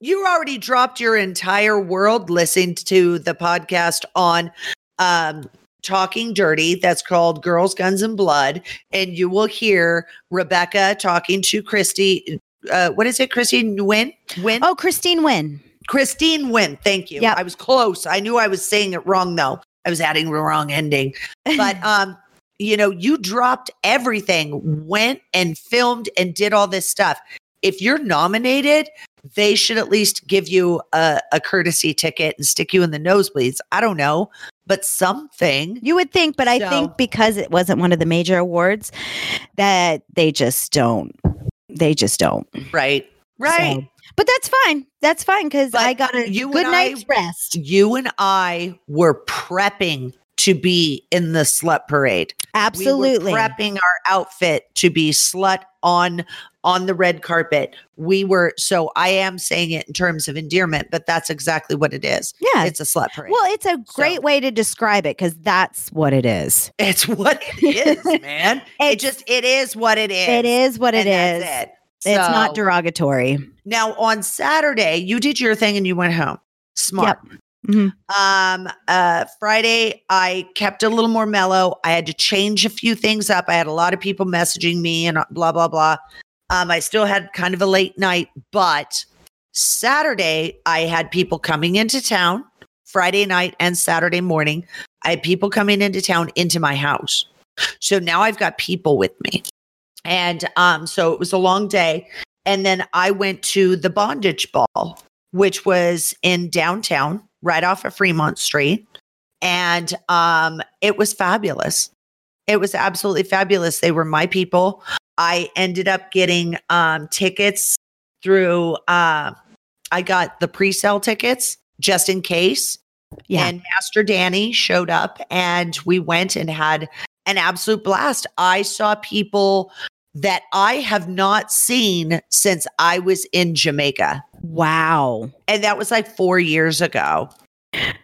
You already dropped your entire world listening to the podcast on um, Talking Dirty. That's called Girls, Guns and Blood. And you will hear Rebecca talking to Christy. Uh, what is it, Christine Nguyen? Nguyen? Oh, Christine Nguyen. Christine Nguyen. Thank you. Yep. I was close. I knew I was saying it wrong, though. I was adding the wrong ending. But, um, you know, you dropped everything, went and filmed and did all this stuff. If you're nominated, they should at least give you a, a courtesy ticket and stick you in the nosebleeds. I don't know, but something. You would think, but I so. think because it wasn't one of the major awards that they just don't. They just don't. Right. Right. So, but that's fine. That's fine, because I got a you good night's I, rest. You and I were prepping to be in the slut parade. Absolutely. We were prepping our outfit to be slut on on the red carpet. We were, so I am saying it in terms of endearment, but that's exactly what it is. Yeah. It's a slut parade. Well, it's a great so. way to describe it, because that's what it is. It's what it is, man. it just, it is what it is. It is what it and is. That's it. So, it's not derogatory. Now on Saturday, you did your thing and you went home. Smart. Yep. Mm-hmm. Um, uh, Friday, I kept it a little more mellow. I had to change a few things up. I had a lot of people messaging me and blah, blah, blah. Um, I still had kind of a late night, but Saturday I had people coming into town Friday night and Saturday morning. I had people coming into town into my house. So now I've got people with me. And, um, so it was a long day. And then I went to the Bondage Ball, which was in downtown, right off of Fremont Street. And, um, it was fabulous. It was absolutely fabulous. They were my people. I ended up getting um, tickets through, uh, I got the pre-sale tickets just in case. Yeah. And Master Danny showed up and we went and had an absolute blast. I saw people that I have not seen since I was in Jamaica. Wow. And that was like four years ago.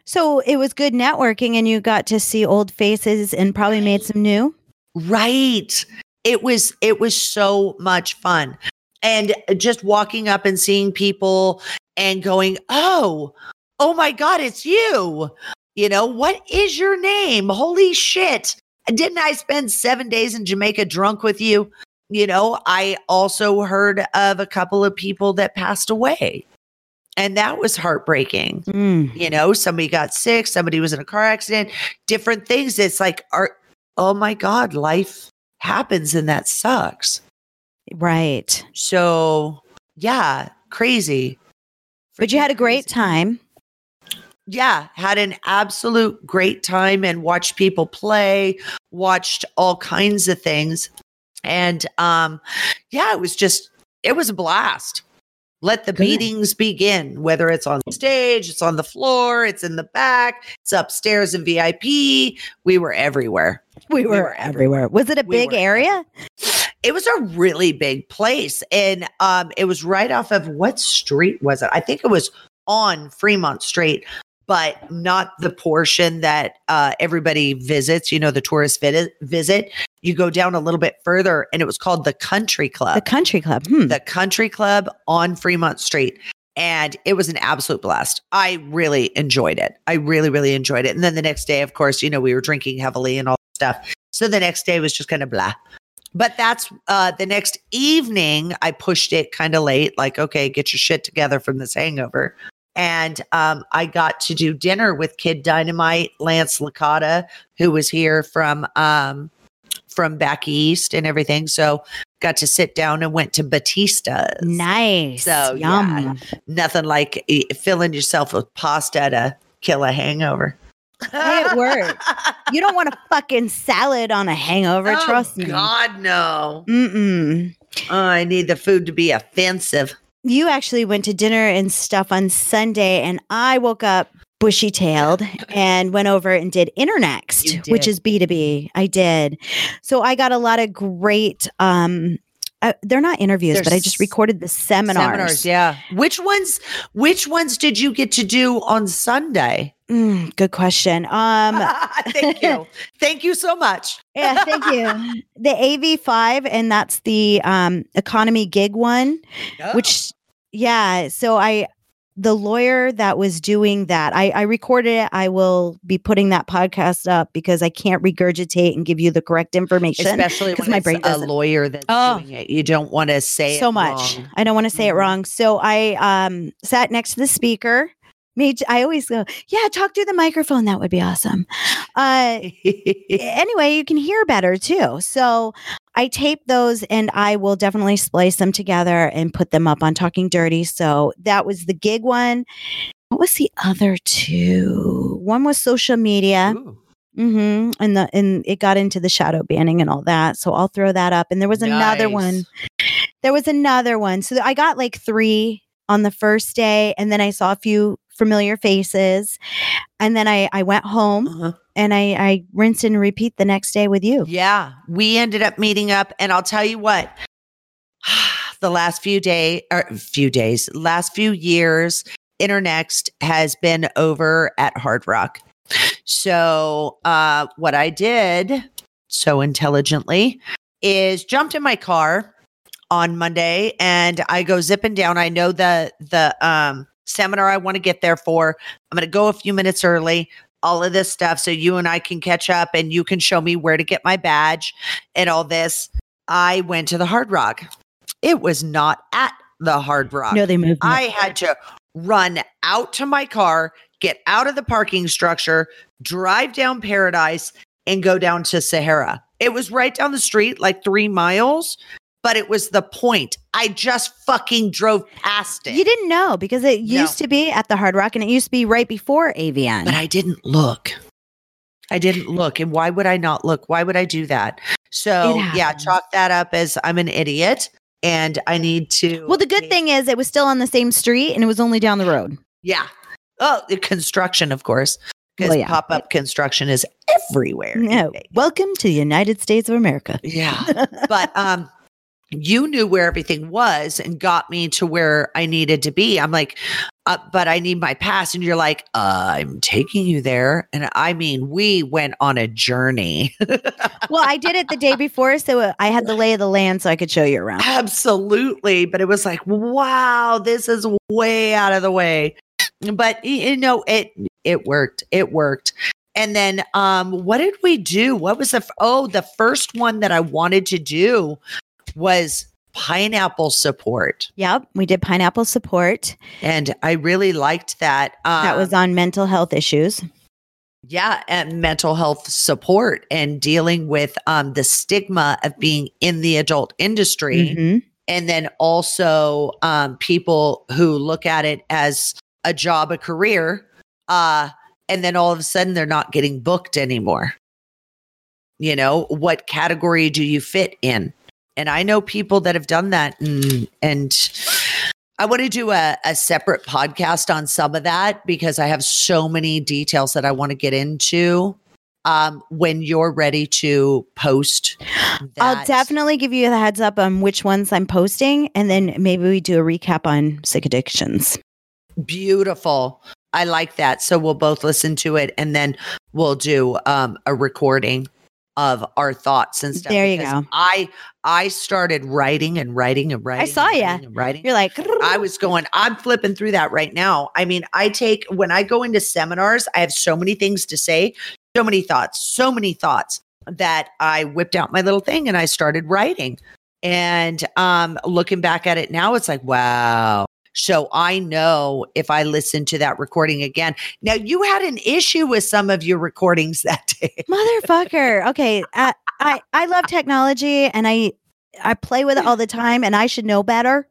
So it was good networking and you got to see old faces and probably made some new. Right. It was, it was so much fun. And just walking up and seeing people and going, oh, oh my God, it's you. You know, what is your name? Holy shit. Didn't I spend seven days in Jamaica drunk with you? You know, I also heard of a couple of people that passed away. And that was heartbreaking. Mm. You know, somebody got sick, somebody was in a car accident, different things. It's like, are, oh my God, life happens and that sucks. Right. So yeah, crazy. But you had a great time. Yeah. Had an absolute great time and watched people play, watched all kinds of things. And, um, yeah, it was just, it was a blast. Let the Good. meetings begin, whether it's on stage, it's on the floor, it's in the back, it's upstairs in V I P. We were everywhere. We were, we were everywhere. everywhere. Was it a we big area? Everywhere. It was a really big place. And um, it was right off of what street was it? I think it was on Fremont Street, but not the portion that uh, everybody visits, you know, the tourist vid- visit. You go down a little bit further and it was called the Country Club. The Country Club. Hmm. The Country Club on Fremont Street. And it was an absolute blast. I really enjoyed it. I really, really enjoyed it. And then the next day, of course, you know, we were drinking heavily and all that stuff. So the next day was just kind of blah. But that's uh, the next evening, I pushed it kind of late. Like, okay, get your shit together from this hangover. And um, I got to do dinner with Kid Dynamite, Lance Licata, who was here from um, from back east and everything. So got to sit down and went to Batista's. Nice. So Yum. yeah, nothing like filling yourself with pasta to kill a hangover. It works. You don't want a fucking salad on a hangover. Oh, trust me. God, no. Mm-mm. Oh, I need the food to be offensive. You actually went to dinner and stuff on Sunday, and I woke up bushy-tailed and went over and did Internext, did. which is B two B. I did. So I got a lot of great um, – uh, they're not interviews, There's but I just recorded the seminars. Seminars, yeah. Which ones, which ones did you get to do on Sunday? Mm, good question. Um, thank you. Thank you so much. Yeah, thank you. The A V five, and that's the um, economy gig one, oh. which, yeah. So I, the lawyer that was doing that, I, I recorded it. I will be putting that podcast up because I can't regurgitate and give you the correct information. Especially when my it's brain a lawyer that's oh, doing it. You don't want to say so it much. Wrong. I don't want to say mm-hmm. it wrong. So I um, sat next to the speaker. I always go, yeah, talk through the microphone. That would be awesome. Uh, anyway, you can hear better too. So I tape those and I will definitely splice them together and put them up on Talking Dirty. So that was the gig one. What was the other two? One was social media. Ooh. Mm-hmm. And the and it got into the shadow banning and all that. So I'll throw that up. And there was nice. another one. There was another one. So I got like three on the first day. And then I saw a few familiar faces. And then I, I went home uh-huh. and I, I rinse and repeat the next day with you. Yeah. We ended up meeting up, and I'll tell you what, the last few day or few days, last few years, Internext has been over at Hard Rock. So uh, what I did so intelligently is jumped in my car on Monday and I go zipping down. I know the, the, um, seminar I want to get there for. I'm going to go a few minutes early, all of this stuff. So you and I can catch up and you can show me where to get my badge and all this. I went to the Hard Rock. It was not at the Hard Rock. No, they moved. I had to run out to my car, get out of the parking structure, drive down Paradise and go down to Sahara. It was right down the street, like three miles. But it was the point. I just fucking drove past it. You didn't know because it used no. to be at the Hard Rock and it used to be right before A V N. But I didn't look. I didn't look. And why would I not look? Why would I do that? So yeah, chalk that up as I'm an idiot and I need to. Well, the good thing is it was still on the same street and it was only down the road. Yeah. Oh, the construction, of course. Because well, yeah. pop-up construction is everywhere. No. Welcome to the United States of America. Yeah. But, um. you knew where everything was and got me to where I needed to be. I'm like, uh, but I need my pass. And you're like, uh, I'm taking you there. And I mean, we went on a journey. Well, I did it the day before. So I had the lay of the land so I could show you around. Absolutely. But it was like, wow, this is way out of the way. But you know, it, it worked. It worked. And then um, what did we do? What was the, f- oh, the first one that I wanted to do was Pineapple Support. Yep. We did Pineapple Support. And I really liked that. Um, that was on mental health issues. Yeah. And mental health support and dealing with um, the stigma of being in the adult industry. Mm-hmm. And then also um, people who look at it as a job, a career. Uh, and then all of a sudden they're not getting booked anymore. You know, what category do you fit in? And I know people that have done that. And, and I want to do a, a separate podcast on some of that because I have so many details that I want to get into um, when you're ready to post that. I'll definitely give you the heads up on which ones I'm posting. And then maybe we do a recap on Sick Addictions. Beautiful. I like that. So we'll both listen to it and then we'll do um, a recording of our thoughts and stuff. There you go. I I started writing and writing and writing. I saw you writing, writing. You're like I was going. I'm flipping through that right now. I mean, I take when I go into seminars, I have so many things to say, so many thoughts, so many thoughts that I whipped out my little thing and I started writing. And um, looking back at it now, it's like wow. So I know if I listen to that recording again. Now, you had an issue with some of your recordings that day. Motherfucker. Okay. I, I, I love technology and I, I play with it all the time and I should know better.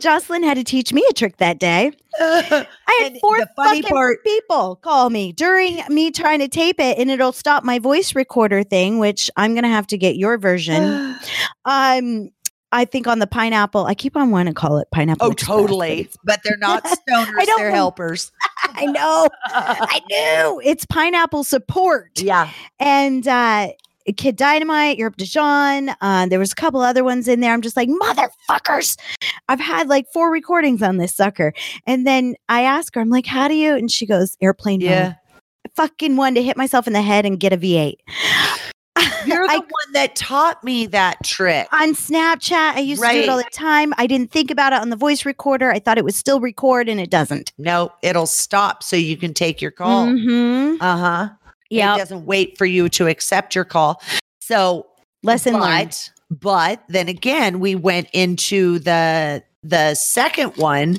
Jocelyn had to teach me a trick that day. I had and four fucking part- people call me during me trying to tape it, and it'll stop my voice recorder thing, which I'm going to have to get your version. um, I think on the Pineapple, I keep on wanting to call it Pineapple. Oh, Express, totally. But, but they're not stoners. They're helpers. I know. I knew. It's Pineapple Support. Yeah. And, uh, Kid Dynamite, Europe Dijon. Uh, there was a couple other ones in there. I'm just like, motherfuckers. I've had like four recordings on this sucker. And then I ask her, I'm like, how do you? And she goes, airplane. Yeah. Mode. I fucking wanted to hit myself in the head and get a V eight. You're the I, one that taught me that trick. On Snapchat, I used right. to do it all the time. I didn't think about it on the voice recorder. I thought it would still record and it doesn't. No, it'll stop so you can take your call. Mm-hmm. Uh-huh. Yeah, it doesn't wait for you to accept your call. So lesson learned. But then again, we went into the the second one,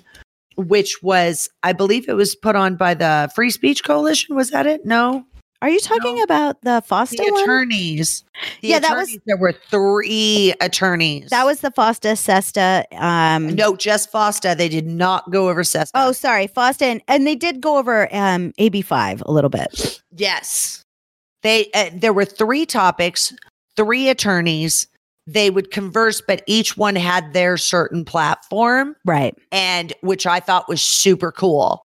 which was, I believe it was put on by the Free Speech Coalition. Was that it? No. Are you talking no. about the FOSTA the attorneys? One? The yeah, attorneys, that was there were three attorneys. That was the FOSTA, SESTA. Um, no, just FOSTA. They did not go over SESTA. Oh, sorry, FOSTA, and, and they did go over um, A B five a little bit. Yes, they uh, there were three topics, three attorneys. They would converse, but each one had their certain platform, right? And which I thought was super cool,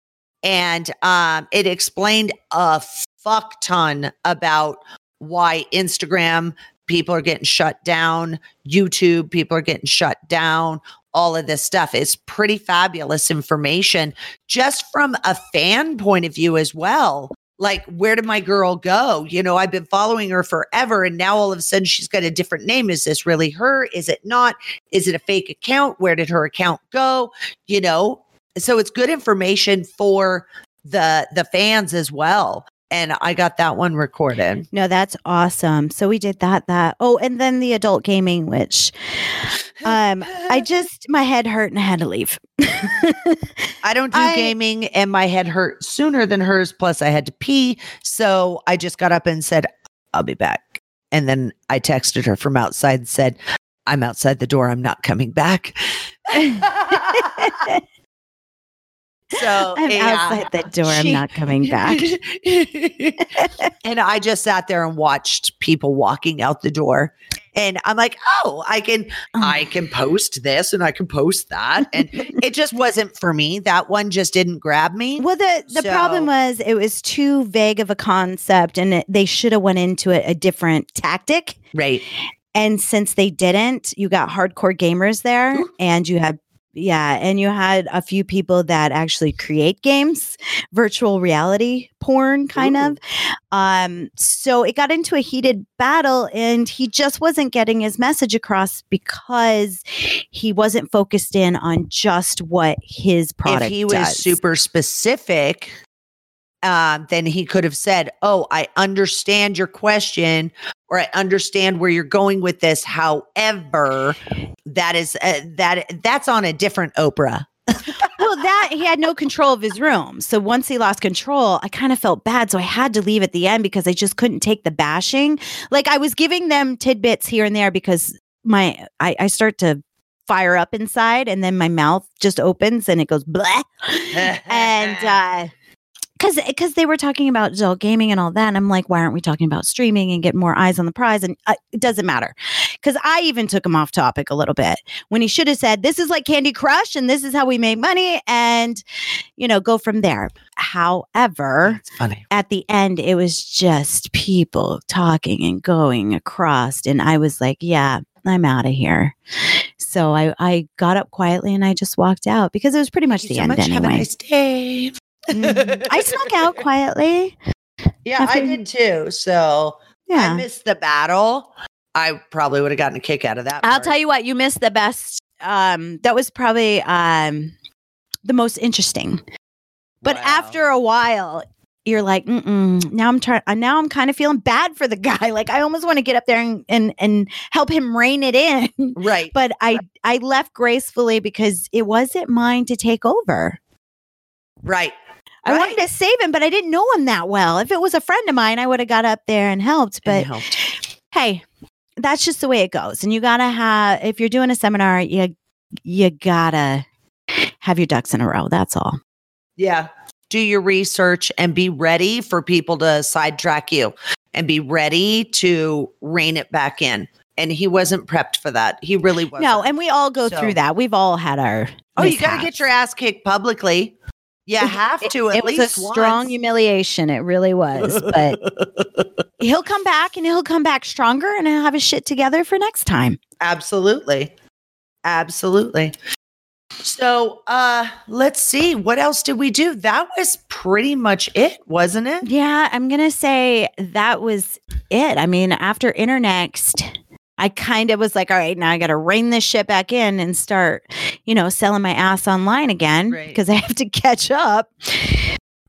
and um, it explained a fuck ton about why Instagram people are getting shut down, YouTube people are getting shut down, all of this stuff. It's pretty fabulous information just from a fan point of view as well. Like, where did my girl go? You know, I've been following her forever and now all of a sudden she's got a different name. Is this really her? Is it not? Is it a fake account? Where did her account go? You know, so it's good information for the the fans as well. And I got that one recorded. No, that's awesome. So we did that, that. Oh, and then the adult gaming, which um, I just, my head hurt and I had to leave. I don't do I, gaming and my head hurt sooner than hers. Plus I had to pee. So I just got up and said, I'll be back. And then I texted her from outside and said, I'm outside the door. I'm not coming back. So I'm yeah, outside the door. She, I'm not coming back. And I just sat there and watched people walking out the door. And I'm like, oh, I can, oh. I can post this and I can post that. And it just wasn't for me. That one just didn't grab me. Well, the, the so, problem was it was too vague of a concept and it, they should have went into it a different tactic. Right. And since they didn't, you got hardcore gamers there and you had Yeah. And you had a few people that actually create games, virtual reality porn kind Ooh. of. Um, so it got into a heated battle and he just wasn't getting his message across because he wasn't focused in on just what his product If he was does. super specific, um, then he could have said, oh, I understand your question. Or I understand where you're going with this. However, that is uh, that that's on a different Oprah. Well, that he had no control of his room. So once he lost control, I kind of felt bad. So I had to leave at the end because I just couldn't take the bashing. Like I was giving them tidbits here and there because my I, I start to fire up inside and then my mouth just opens and it goes bleh. and uh Because because they were talking about adult gaming and all that. And I'm like, why aren't we talking about streaming and get more eyes on the prize? And uh, it doesn't matter. Because I even took him off topic a little bit when he should have said, this is like Candy Crush and this is how we make money and, you know, go from there. However, That's funny. At the end, it was just people talking and going across. And I was like, yeah, I'm out of here. So I, I got up quietly and I just walked out because it was pretty much Thank the you so end much. Anyway. Have a nice day. mm, I snuck out quietly. Yeah, after- I did too. So yeah. I missed the battle. I probably would have gotten a kick out of that. I'll part. tell you what, you missed the best. Um, that was probably um, the most interesting. But wow. after a while, you're like, mm-mm, now I'm trying, now I'm kind of feeling bad for the guy. Like I almost want to get up there and, and, and help him rein it in. Right. But I, right. I left gracefully because it wasn't mine to take over. Right. I right. wanted to save him, but I didn't know him that well. If it was a friend of mine, I would have got up there and helped, but and helped. Hey, that's just the way it goes. And you gotta have, if you're doing a seminar, you, you gotta have your ducks in a row. That's all. Yeah. Do your research and be ready for people to sidetrack you and be ready to rein it back in. And he wasn't prepped for that. He really wasn't. No, and we all go so. through that. We've all had our Oh, mishaps. You got to get your ass kicked publicly. You have to at it, it least It was a once. strong humiliation. It really was. But he'll come back and he'll come back stronger and he'll have his shit together for next time. Absolutely. Absolutely. So uh, let's see. What else did we do? That was pretty much it, wasn't it? Yeah, I'm going to say that was it. I mean, after Internext, I kind of was like, all right, now I got to rein this shit back in and start, you know, selling my ass online again because right. I have to catch up.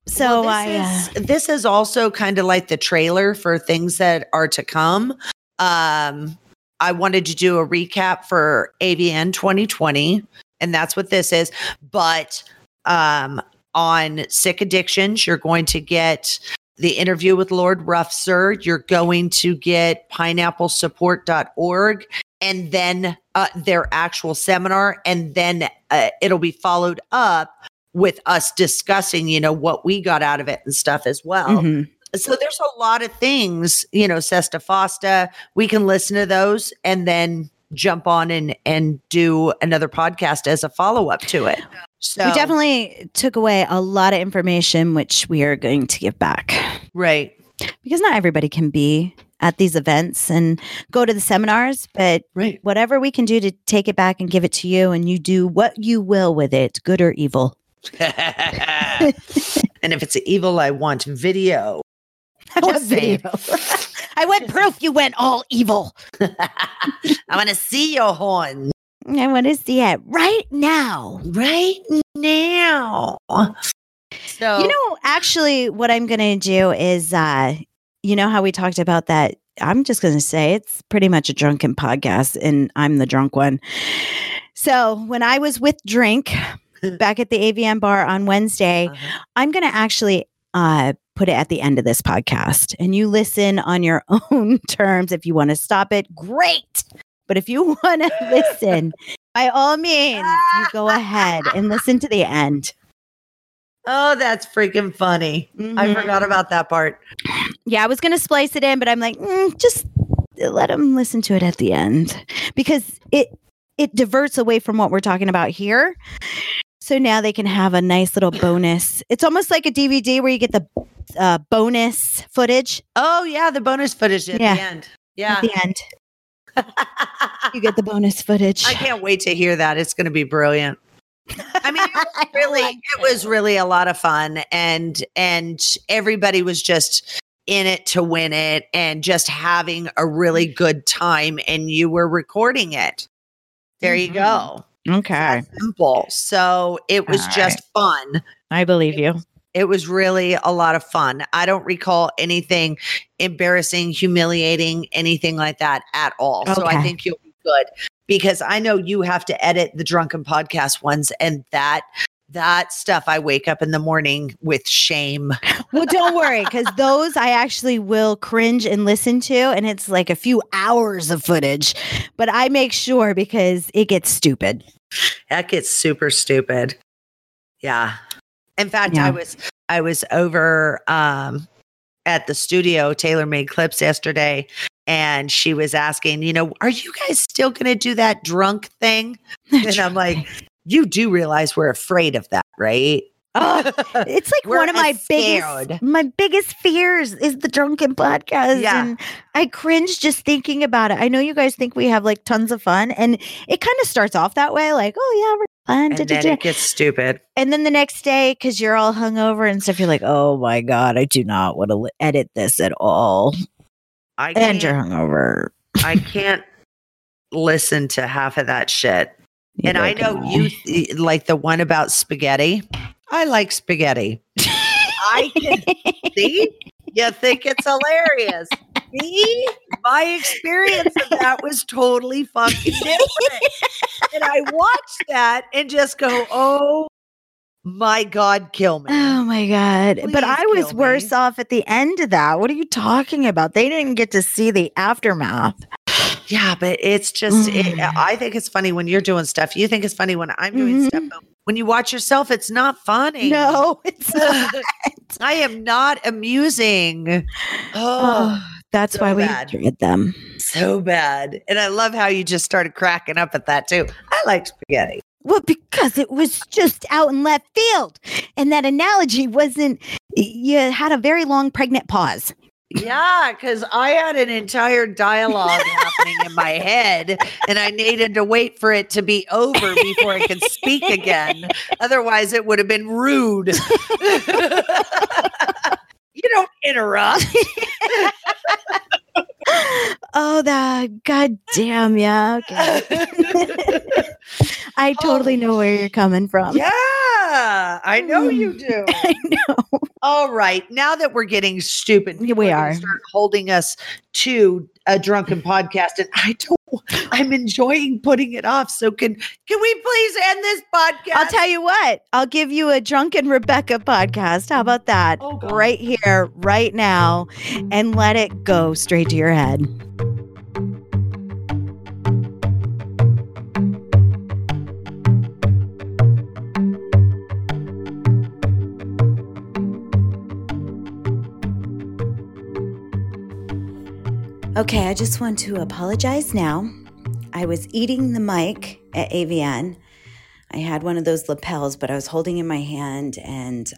So well, this I. Is, uh, this is also kind of like the trailer for things that are to come. Um, I wanted to do a recap for A V N twenty twenty. And that's what this is. But um, on Sick Addictions, you're going to get the interview with Lord Ruffser. You're going to get pineapple support dot org and then uh, their actual seminar. And then uh, it'll be followed up with us discussing, you know, what we got out of it and stuff as well. Mm-hmm. So there's a lot of things, you know, SESTA, FOSTA. We can listen to those and then jump on and, and do another podcast as a follow-up to it. So we definitely took away a lot of information, which we are going to give back. Right. Because not everybody can be at these events and go to the seminars, but right. whatever we can do to take it back and give it to you, and you do what you will with it, good or evil. And if it's evil, I want video. I want video. I want proof you went all evil. I want to see your horn. I want to see it right now. Right now. So, you know, actually what I'm going to do is, uh, you know how we talked about that? I'm just going to say it's pretty much a drunken podcast and I'm the drunk one. So when I was with Drink back at the A V M bar on Wednesday, uh-huh. I'm going to actually uh, put it at the end of this podcast and you listen on your own terms. If you want to stop it, great. But if you want to listen, by all means, you go ahead and listen to the end. Oh, that's freaking funny. Mm-hmm. I forgot about that part. Yeah, I was going to splice it in, but I'm like, mm, just let them listen to it at the end because it, it diverts away from what we're talking about here. So now they can have a nice little bonus. It's almost like a D V D where you get the uh, bonus footage. Oh, yeah. The bonus footage at yeah. the end. Yeah. At the end. You get the bonus footage. I can't wait to hear that. It's going to be brilliant. I mean, it was really, like it was really a lot of fun. And, and everybody was just in it to win it and just having a really good time. And you were recording it. There mm-hmm. you go. Okay. So simple. So it was All just right. fun. I believe you. It was really a lot of fun. I don't recall anything embarrassing, humiliating, anything like that at all. Okay. So I think you'll be good because I know you have to edit the drunken podcast ones and that that stuff. I wake up in the morning with shame. Well, don't worry because those I actually will cringe and listen to, and it's like a few hours of footage. But I make sure because it gets stupid. That gets super stupid. Yeah. In fact, yeah. I was I was over um, at the studio, TaylorMade Clips yesterday, and she was asking, you know, are you guys still going to do that drunk thing? And I'm like, you do realize we're afraid of that, right? Oh, it's like one of my scared. biggest my biggest fears is the drunken podcast. Yeah. And I cringe just thinking about it. I know you guys think we have like tons of fun, and it kind of starts off that way, like, oh yeah, we're fun. And da, then da, da. It gets stupid. And then the next day, because you're all hungover and stuff, you're like, oh my god, I do not want to edit this at all. I can't, and you're hungover. I can't listen to half of that shit. You and I know you th- like the one about spaghetti. I like spaghetti. I can see. You think it's hilarious. Me, my experience of that was totally fucking different. And I watched that and just go, oh my God, kill me. Oh my God. Please, but I was worse me. off at the end of that. What are you talking about? They didn't get to see the aftermath. Yeah, but it's just, it, I think it's funny when you're doing stuff. You think it's funny when I'm doing mm-hmm. stuff. But when you watch yourself, it's not funny. No, it's not. I am not amusing. Oh, oh that's so why we dread them. So bad. And I love how you just started cracking up at that too. I like spaghetti. Well, because it was just out in left field. And that analogy wasn't, you had a very long pregnant pause. Yeah, because I had an entire dialogue happening in my head, and I needed to wait for it to be over before I could speak again. Otherwise, it would have been rude. You don't interrupt. Oh, the goddamn, yeah. Okay. I totally oh, know where you're coming from. Yeah, I know you do. I know. All right. Now that we're getting stupid, we are, are going to start holding us to a drunken podcast. And I don't, I'm enjoying putting it off. So can, can we please end this podcast? I'll tell you what, I'll give you a Drunken Rebecca podcast. How about that? Oh, right here, right now, and let it go straight to your head. Okay, I just want to apologize now. I was eating the mic at A V N. I had one of those lapels, but I was holding in my hand, and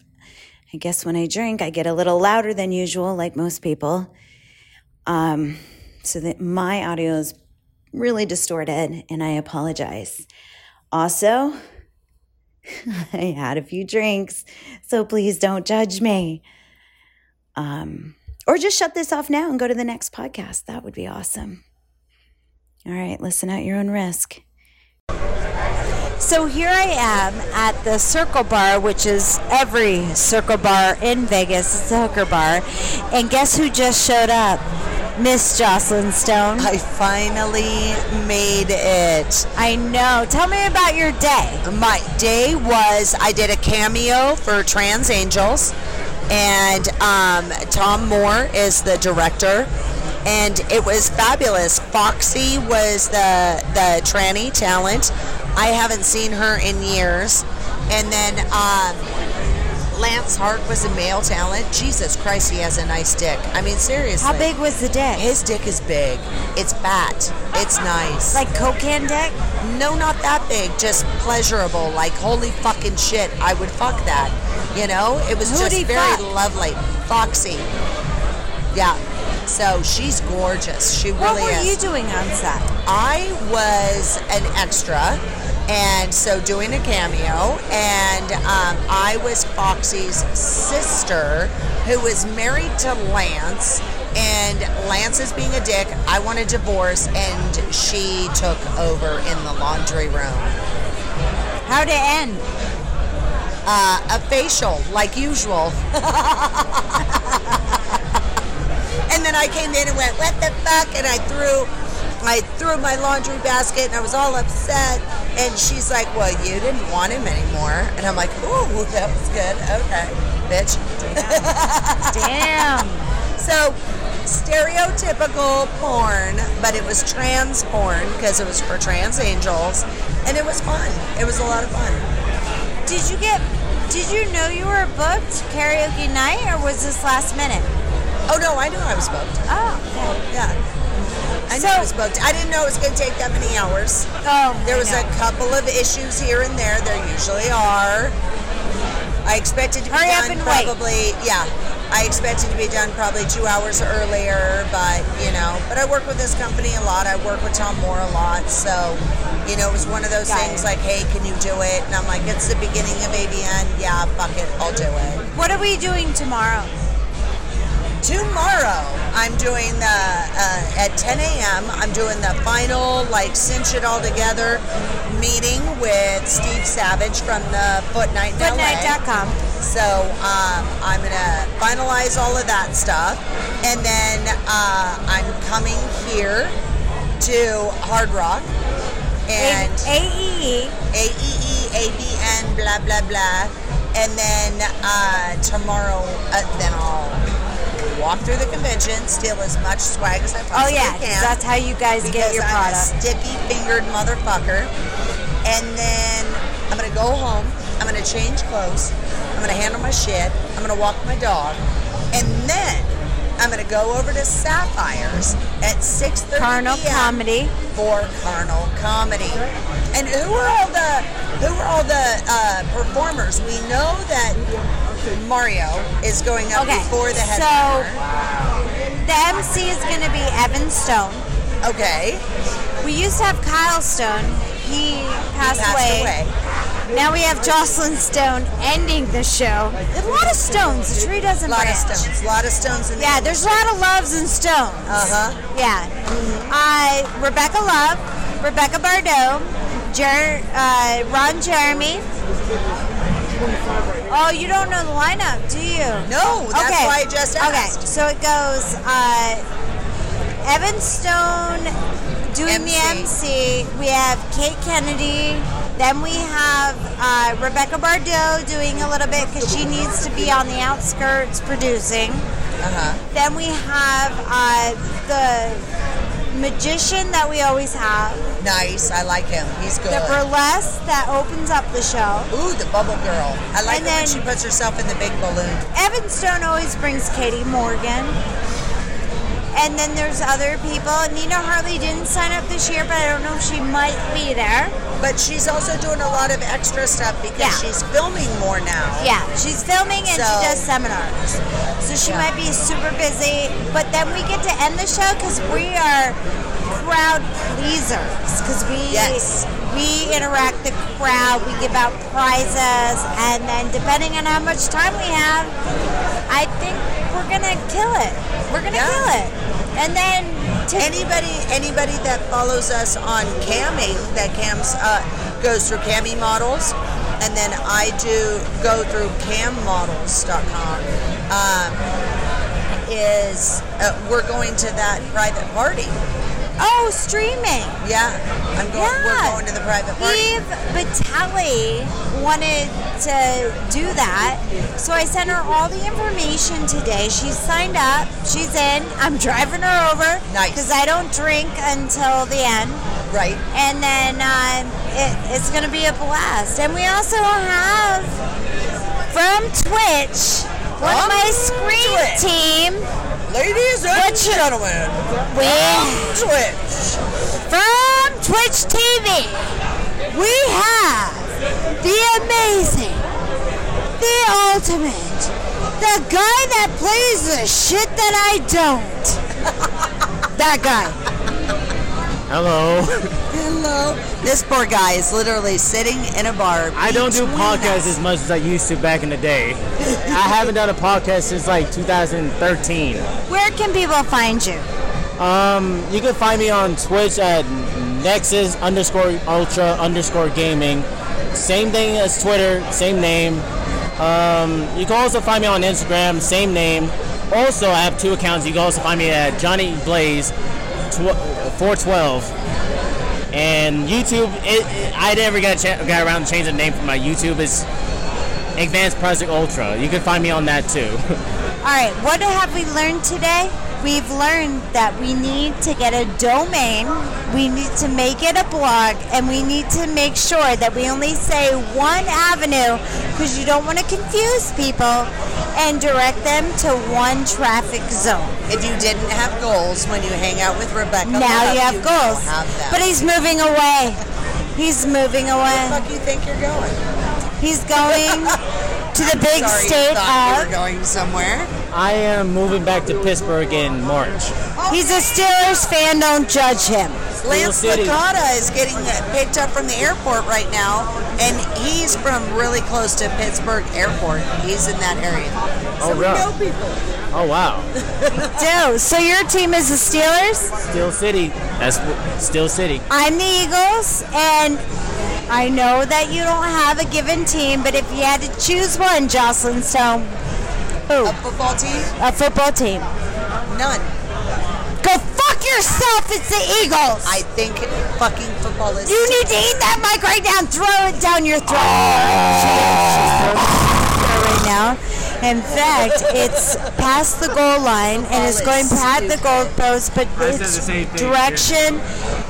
I guess when I drink, I get a little louder than usual, like most people. Um, so that my audio is really distorted, and I apologize. Also, I had a few drinks, so please don't judge me. Um... Or just shut this off now and go to the next podcast. That would be awesome. All right, listen at your own risk. So here I am at the Circle Bar, which is every Circle Bar in Vegas. It's a hooker bar. And guess who just showed up? Miss Jocelyn Stone. I finally made it. I know. Tell me about your day. My day was I did a cameo for Trans Angels. And um, Tom Moore is the director, and it was fabulous. Foxy was the the tranny talent. I haven't seen her in years. And then um, Lance Hart was a male talent. Jesus Christ, he has a nice dick. I mean, seriously. How big was the dick? His dick is big. It's fat. It's nice. Like Coke can dick? No, not that big. Just pleasurable. Like, holy fucking shit, I would fuck that. You know, it was Who'd just very fuck? lovely. Foxy. Yeah. So she's gorgeous. She what really is. What were you doing on set? I was an extra, and so doing a cameo, and um, I was Foxy's sister, who was married to Lance, and Lance is being a dick. I want a divorce, and she took over in the laundry room. How'd it end? Uh, a facial, like usual. And then I came in and went, what the fuck? And I threw I threw my laundry basket, and I was all upset. And she's like, well, you didn't want him anymore. And I'm like, ooh, that was good. Okay, bitch. Damn. Damn. So, stereotypical porn, but it was trans porn because it was for Trans Angels. And it was fun. It was a lot of fun. Did you get, did you know you were booked karaoke night, or was this last minute? Oh, no, I knew I was booked. Oh, okay. Yeah. I so, knew I was booked. I didn't know it was going to take that many hours. Oh, There was a couple of issues here and there. There usually are. I expected to be Hurry done probably, wait. yeah, I expected to be done probably two hours earlier, but, you know, but I work with this company a lot. I work with Tom Moore a lot, so... You know, it was one of those Got things it. like, hey, can you do it? And I'm like, it's the beginning of A V N. Yeah, fuck it. I'll do it. What are we doing tomorrow? Tomorrow, I'm doing the, uh, at ten a.m., I'm doing the final, like, cinch it all together meeting with Steve Savage from the Footnight in L A. Footnight dot com. So um, I'm going to finalize all of that stuff. And then uh, I'm coming here to Hard Rock. And A E E. A E E, A V N, blah, blah, blah. And then uh, tomorrow, uh, then I'll... walk through the convention, steal as much swag as I possibly can. Oh yeah, can, that's how you guys get your I'm product. Because I'm a sticky-fingered motherfucker. And then I'm going to go home. I'm going to change clothes. I'm going to handle my shit. I'm going to walk my dog. And then I'm going to go over to Sapphires at six thirty p.m. Carnal Comedy. For Carnal Comedy. And who are all the, who are all the uh, performers? We know that... Mario is going up okay, before the headliner. So, the M C is going to be Evan Stone. Okay. We used to have Kyle Stone. He passed, he passed away. away. Now we have Jocelyn Stone ending the show. A lot of stones. The tree doesn't branch. A lot branch. of stones. A lot of stones. In the yeah, there's a lot of loves and stones. Uh-huh. Yeah. Mm-hmm. I, Rebecca Love, Rebecca Bardot, Jer- uh, Ron Jeremy. Oh, you don't know the lineup, do you? No, that's okay. why I just asked. Okay, so it goes uh, Evan Stone doing M C. the M C. We have Kate Kennedy. Then we have uh, Rebecca Bardot doing a little bit because she needs to be on the outskirts producing. Uh-huh. Then we have uh, the magician that we always have. Nice, I like him. He's good. The burlesque that opens up the show. Ooh, the bubble girl. I like and her then, when she puts herself in the big balloon. Evan Stone always brings Katie Morgan. And then there's other people. Nina Hartley didn't sign up this year, but I don't know if she might be there. But she's also doing a lot of extra stuff because yeah. she's filming more now. Yeah, she's filming and so, she does seminars. So she yeah. might be super busy. But then we get to end the show because we are... crowd pleasers, because we yes. we interact with the crowd, we give out prizes, and then depending on how much time we have, I think we're gonna kill it. We're gonna yeah. kill it. And then to anybody anybody that follows us on camming, that cams uh, goes through Cammy Models, and then I do go through cam models dot com. Um, is uh, we're going to that private party. Oh, streaming. Yeah. I'm going, yeah. We're going to the private party. Eve Battelli wanted to do that, so I sent her all the information today. She's signed up. She's in. I'm driving her over. Nice. Because I don't drink until the end. Right. And then uh, it, it's going to be a blast. And we also have, from Twitch, one of my screen Twitch. team. Ladies and Twitch. gentlemen, we from Twitch. From Twitch T V, we have the amazing, the ultimate, the guy that plays the shit that I don't. That guy. Hello. Hello. This poor guy is literally sitting in a bar. I don't do podcasts us. as much as I used to back in the day. I haven't done a podcast since like two thousand thirteen. Where can people find you? Um, you can find me on Twitch at Nexus underscore Ultra underscore Gaming. Same thing as Twitter, same name. Um, you can also find me on Instagram, same name. Also, I have two accounts. You can also find me at Johnny Blaze four twelve. And YouTube, it, it, I never got, cha- got around to change the name for my YouTube. It's Advanced Project Ultra. You can find me on that too. All right, what have we learned today? We've learned that we need to get a domain, we need to make it a blog, and we need to make sure that we only say one avenue because you don't want to confuse people and direct them to one traffic zone. If you didn't have goals when you hang out with Rebecca, now Love, you have you goals. Have but he's moving away. He's moving away. Where the fuck do you think you're going? He's going to the I'm big sorry, state of. You're going somewhere. I am moving back to Pittsburgh in March. Oh, he's a Steelers fan. Don't judge him. Lance Licata is getting picked up from the airport right now, and he's from really close to Pittsburgh Airport. He's in that area. So oh, we know people. Oh, wow. Dude, so your team is the Steelers? Steel City. That's Steel City. I'm the Eagles, and I know that you don't have a given team, but if you had to choose one, Jocelyn Stone, who? A football team? A football team. None. Go fuck yourself, it's the Eagles. I think fucking football is... You need to eat that mic right now and throw it down your throat. Right now. In fact, it's past the goal line and it's going past the goal post, but it's direction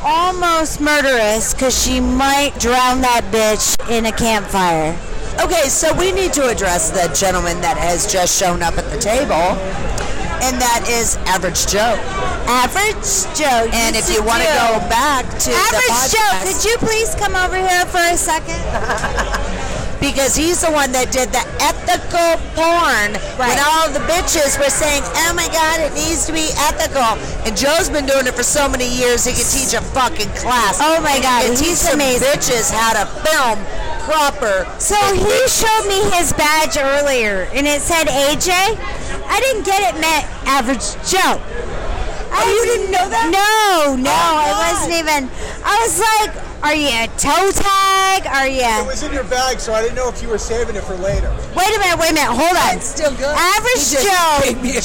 almost murderous because she might drown that bitch in a campfire. Okay, so we need to address the gentleman that has just shown up at the table, and that is Average Joe. Average Joe. And if you want to go back to the podcast. Average Joe, could you please come over here for a second? Because he's the one that did the ethical porn, right, when all the bitches were saying, oh my God, it needs to be ethical. And Joe's been doing it for so many years, he could teach a fucking class. Oh my God, he he's teach amazing. Teach bitches how to film proper. So he showed me his badge earlier, and it said A J. I didn't get it meant Average Joe. Oh, I you didn't know that? No, no, oh, I wasn't even. I was like, are you a toe tag? Are you? It was in your bag, so I didn't know if you were saving it for later. Wait a minute, wait a minute, hold on. It's still good. Average just Joe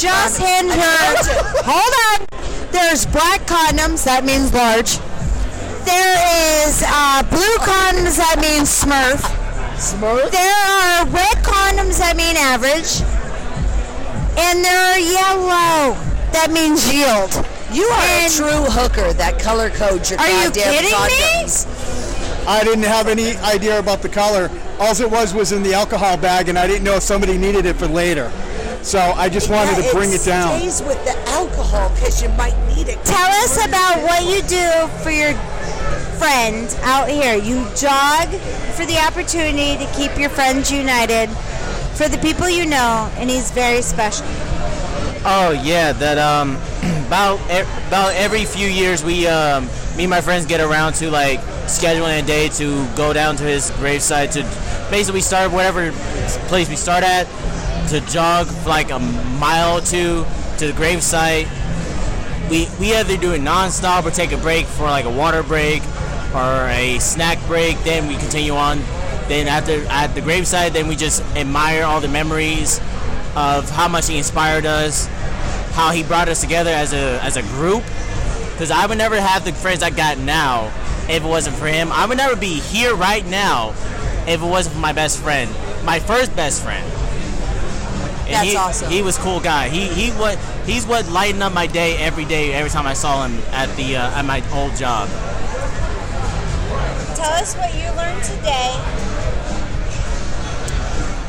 just handed her. Hold on. There's black condoms, that means large. There is uh, blue condoms, that means Smurf. Smurf? There are red condoms, that mean average. And there are yellow. That means yield. You are and a true hooker that color codes your goddamn condoms. Are you kidding me? I didn't have any idea about the color. All it was was in the alcohol bag, and I didn't know if somebody needed it for later. So I just wanted yeah, to bring it, it down. It stays with the alcohol because you might need it. Tell us about what you do for your friend out here. You jog for the opportunity to keep your friends united, for the people you know, and he's very special. Oh yeah, that um, about e- about every few years we um, me and my friends get around to like scheduling a day to go down to his gravesite to basically start whatever place we start at to jog like a mile or two to the gravesite. We we either do it nonstop or take a break for like a water break or a snack break. Then we continue on. Then after at the gravesite, then we just admire all the memories of how much he inspired us, how he brought us together as a as a group. Because I would never have the friends I got now if it wasn't for him. I would never be here right now if it wasn't for my best friend, my first best friend. And That's he, awesome. He was a cool guy. He he what he's what lightened up my day every day every time I saw him at the uh, at my old job. Tell us what you learned today.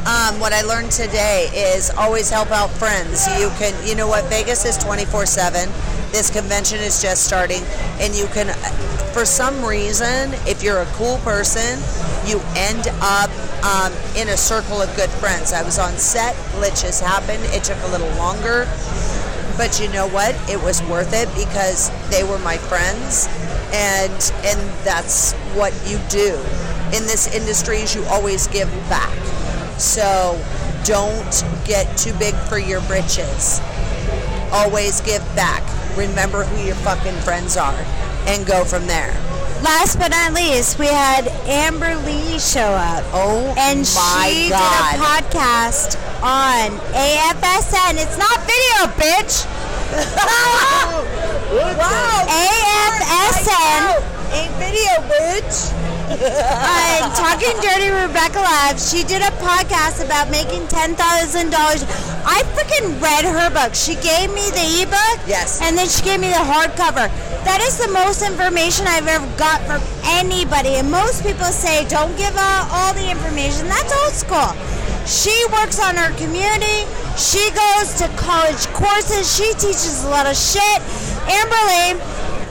Um, what I learned today is always help out friends. You can, you know what, Vegas is twenty-four seven. This convention is just starting, and you can, for some reason, if you're a cool person, you end up um, in a circle of good friends. I was on set, glitches happened, it took a little longer, but you know what, it was worth it because they were my friends, and and that's what you do. In this industry, is you always give back. So don't get too big for your britches. Always give back. Remember who your fucking friends are and go from there. Last but not least, we had Amber Lee show up. Oh and my she God. Did a podcast on A F S N. It's not video, bitch. Wow. A F S N. Ain't video, bitch. uh, talking dirty Rebecca Love, she did a podcast about making ten thousand dollars. I freaking read her book. She gave me the ebook, yes, and then she gave me the hardcover. That is the most information I've ever got from anybody. And most people say, don't give out all the information. That's old school. She works on her community. She goes to college courses. She teaches a lot of shit. Amber Lee,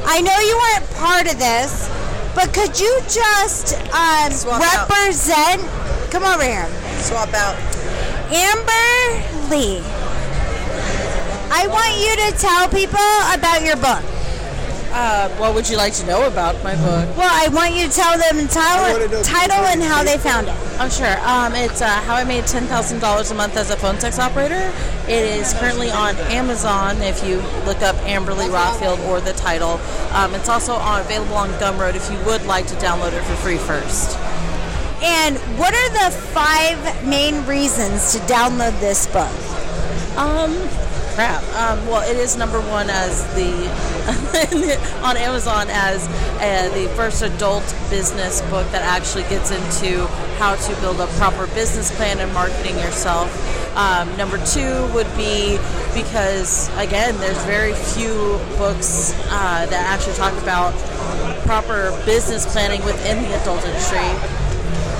I know you weren't part of this, but could you just um, represent? Out. Come over here. Swap out. Amber Lee, I want you to tell people about your book. Uh, what would you like to know about my book? Well, I want you to tell them the title, title and how they found it. Oh, sure. Um, it's uh, How I Made ten thousand dollars a Month as a Phone Sex Operator. It is currently on Amazon if you look up Amberly Rothfield or the title. Um, it's also on, available on Gumroad if you would like to download it for free first. And what are the five main reasons to download this book? Um, crap. Um, well, it is number one as the on Amazon as uh, the first adult business book that actually gets into how to build a proper business plan and marketing yourself. Um, number two would be because, again, there's very few books uh, that actually talk about proper business planning within the adult industry.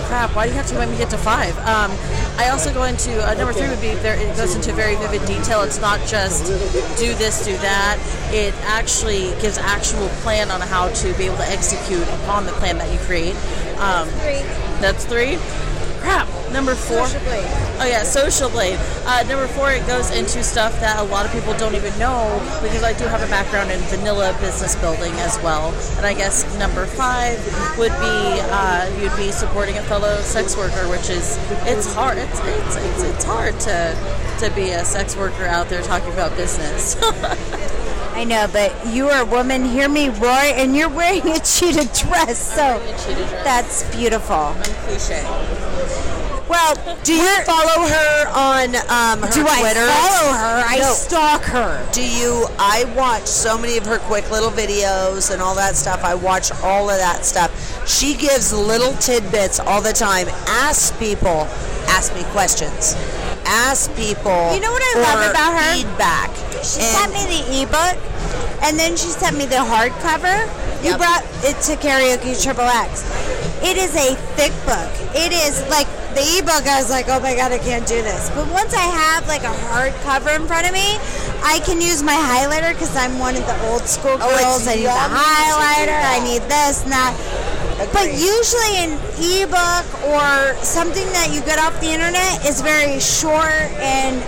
Crap, why do you have to let me get to five? Um, I also go into, uh, number three would be, there, it goes into very vivid detail. It's not just do this, do that. It actually gives actual plan on how to be able to execute upon the plan that you create. Um, that's three. That's three? Crap. Number four. Social Blade. Oh, yeah, Social Blade. Uh, number four, it goes into stuff that a lot of people don't even know because I do have a background in vanilla business building as well. And I guess number five would be uh, you'd be supporting a fellow sex worker, which is, it's hard. It's it's it's, it's hard to, to be a sex worker out there talking about business. I know, but you are a woman, hear me roar, and you're wearing a cheetah dress, so a cheetah dress. That's beautiful. I'm cliche. Well, do you We're, follow her on um, her do Twitter? Do I follow her? I no. stalk her. Do you? I watch so many of her quick little videos and all that stuff. I watch all of that stuff. She gives little tidbits all the time. Ask people. Ask me questions. Ask people. You know what I love about her? Feedback. She and sent me the ebook, and then she sent me the hardcover. You yep. brought it to Karaoke X X X. It is a thick book. It is like the ebook. I was like, oh my god, I can't do this. But once I have like a hardcover in front of me, I can use my highlighter because I'm one of the old school girls. Oh, I need the highlighter. I need this and that. Agreed. But usually an ebook or something that you get off the internet is very short, and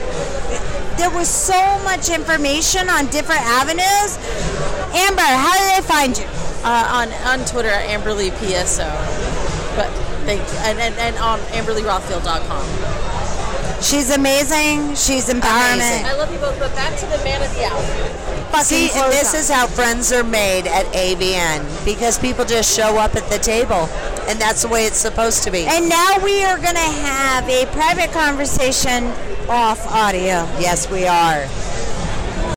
there was so much information on different avenues. Amber, how do they find you? Uh, on on Twitter at Amberly P S O. But thank you. And, and, and on Amberly Rothfield dot com. She's amazing. She's empowerment. Amazing. I love you both, but back to the man of the hour. See, and this up. is how friends are made at A V N, because people just show up at the table, and that's the way it's supposed to be. And now we are going to have a private conversation off audio. Yes, we are.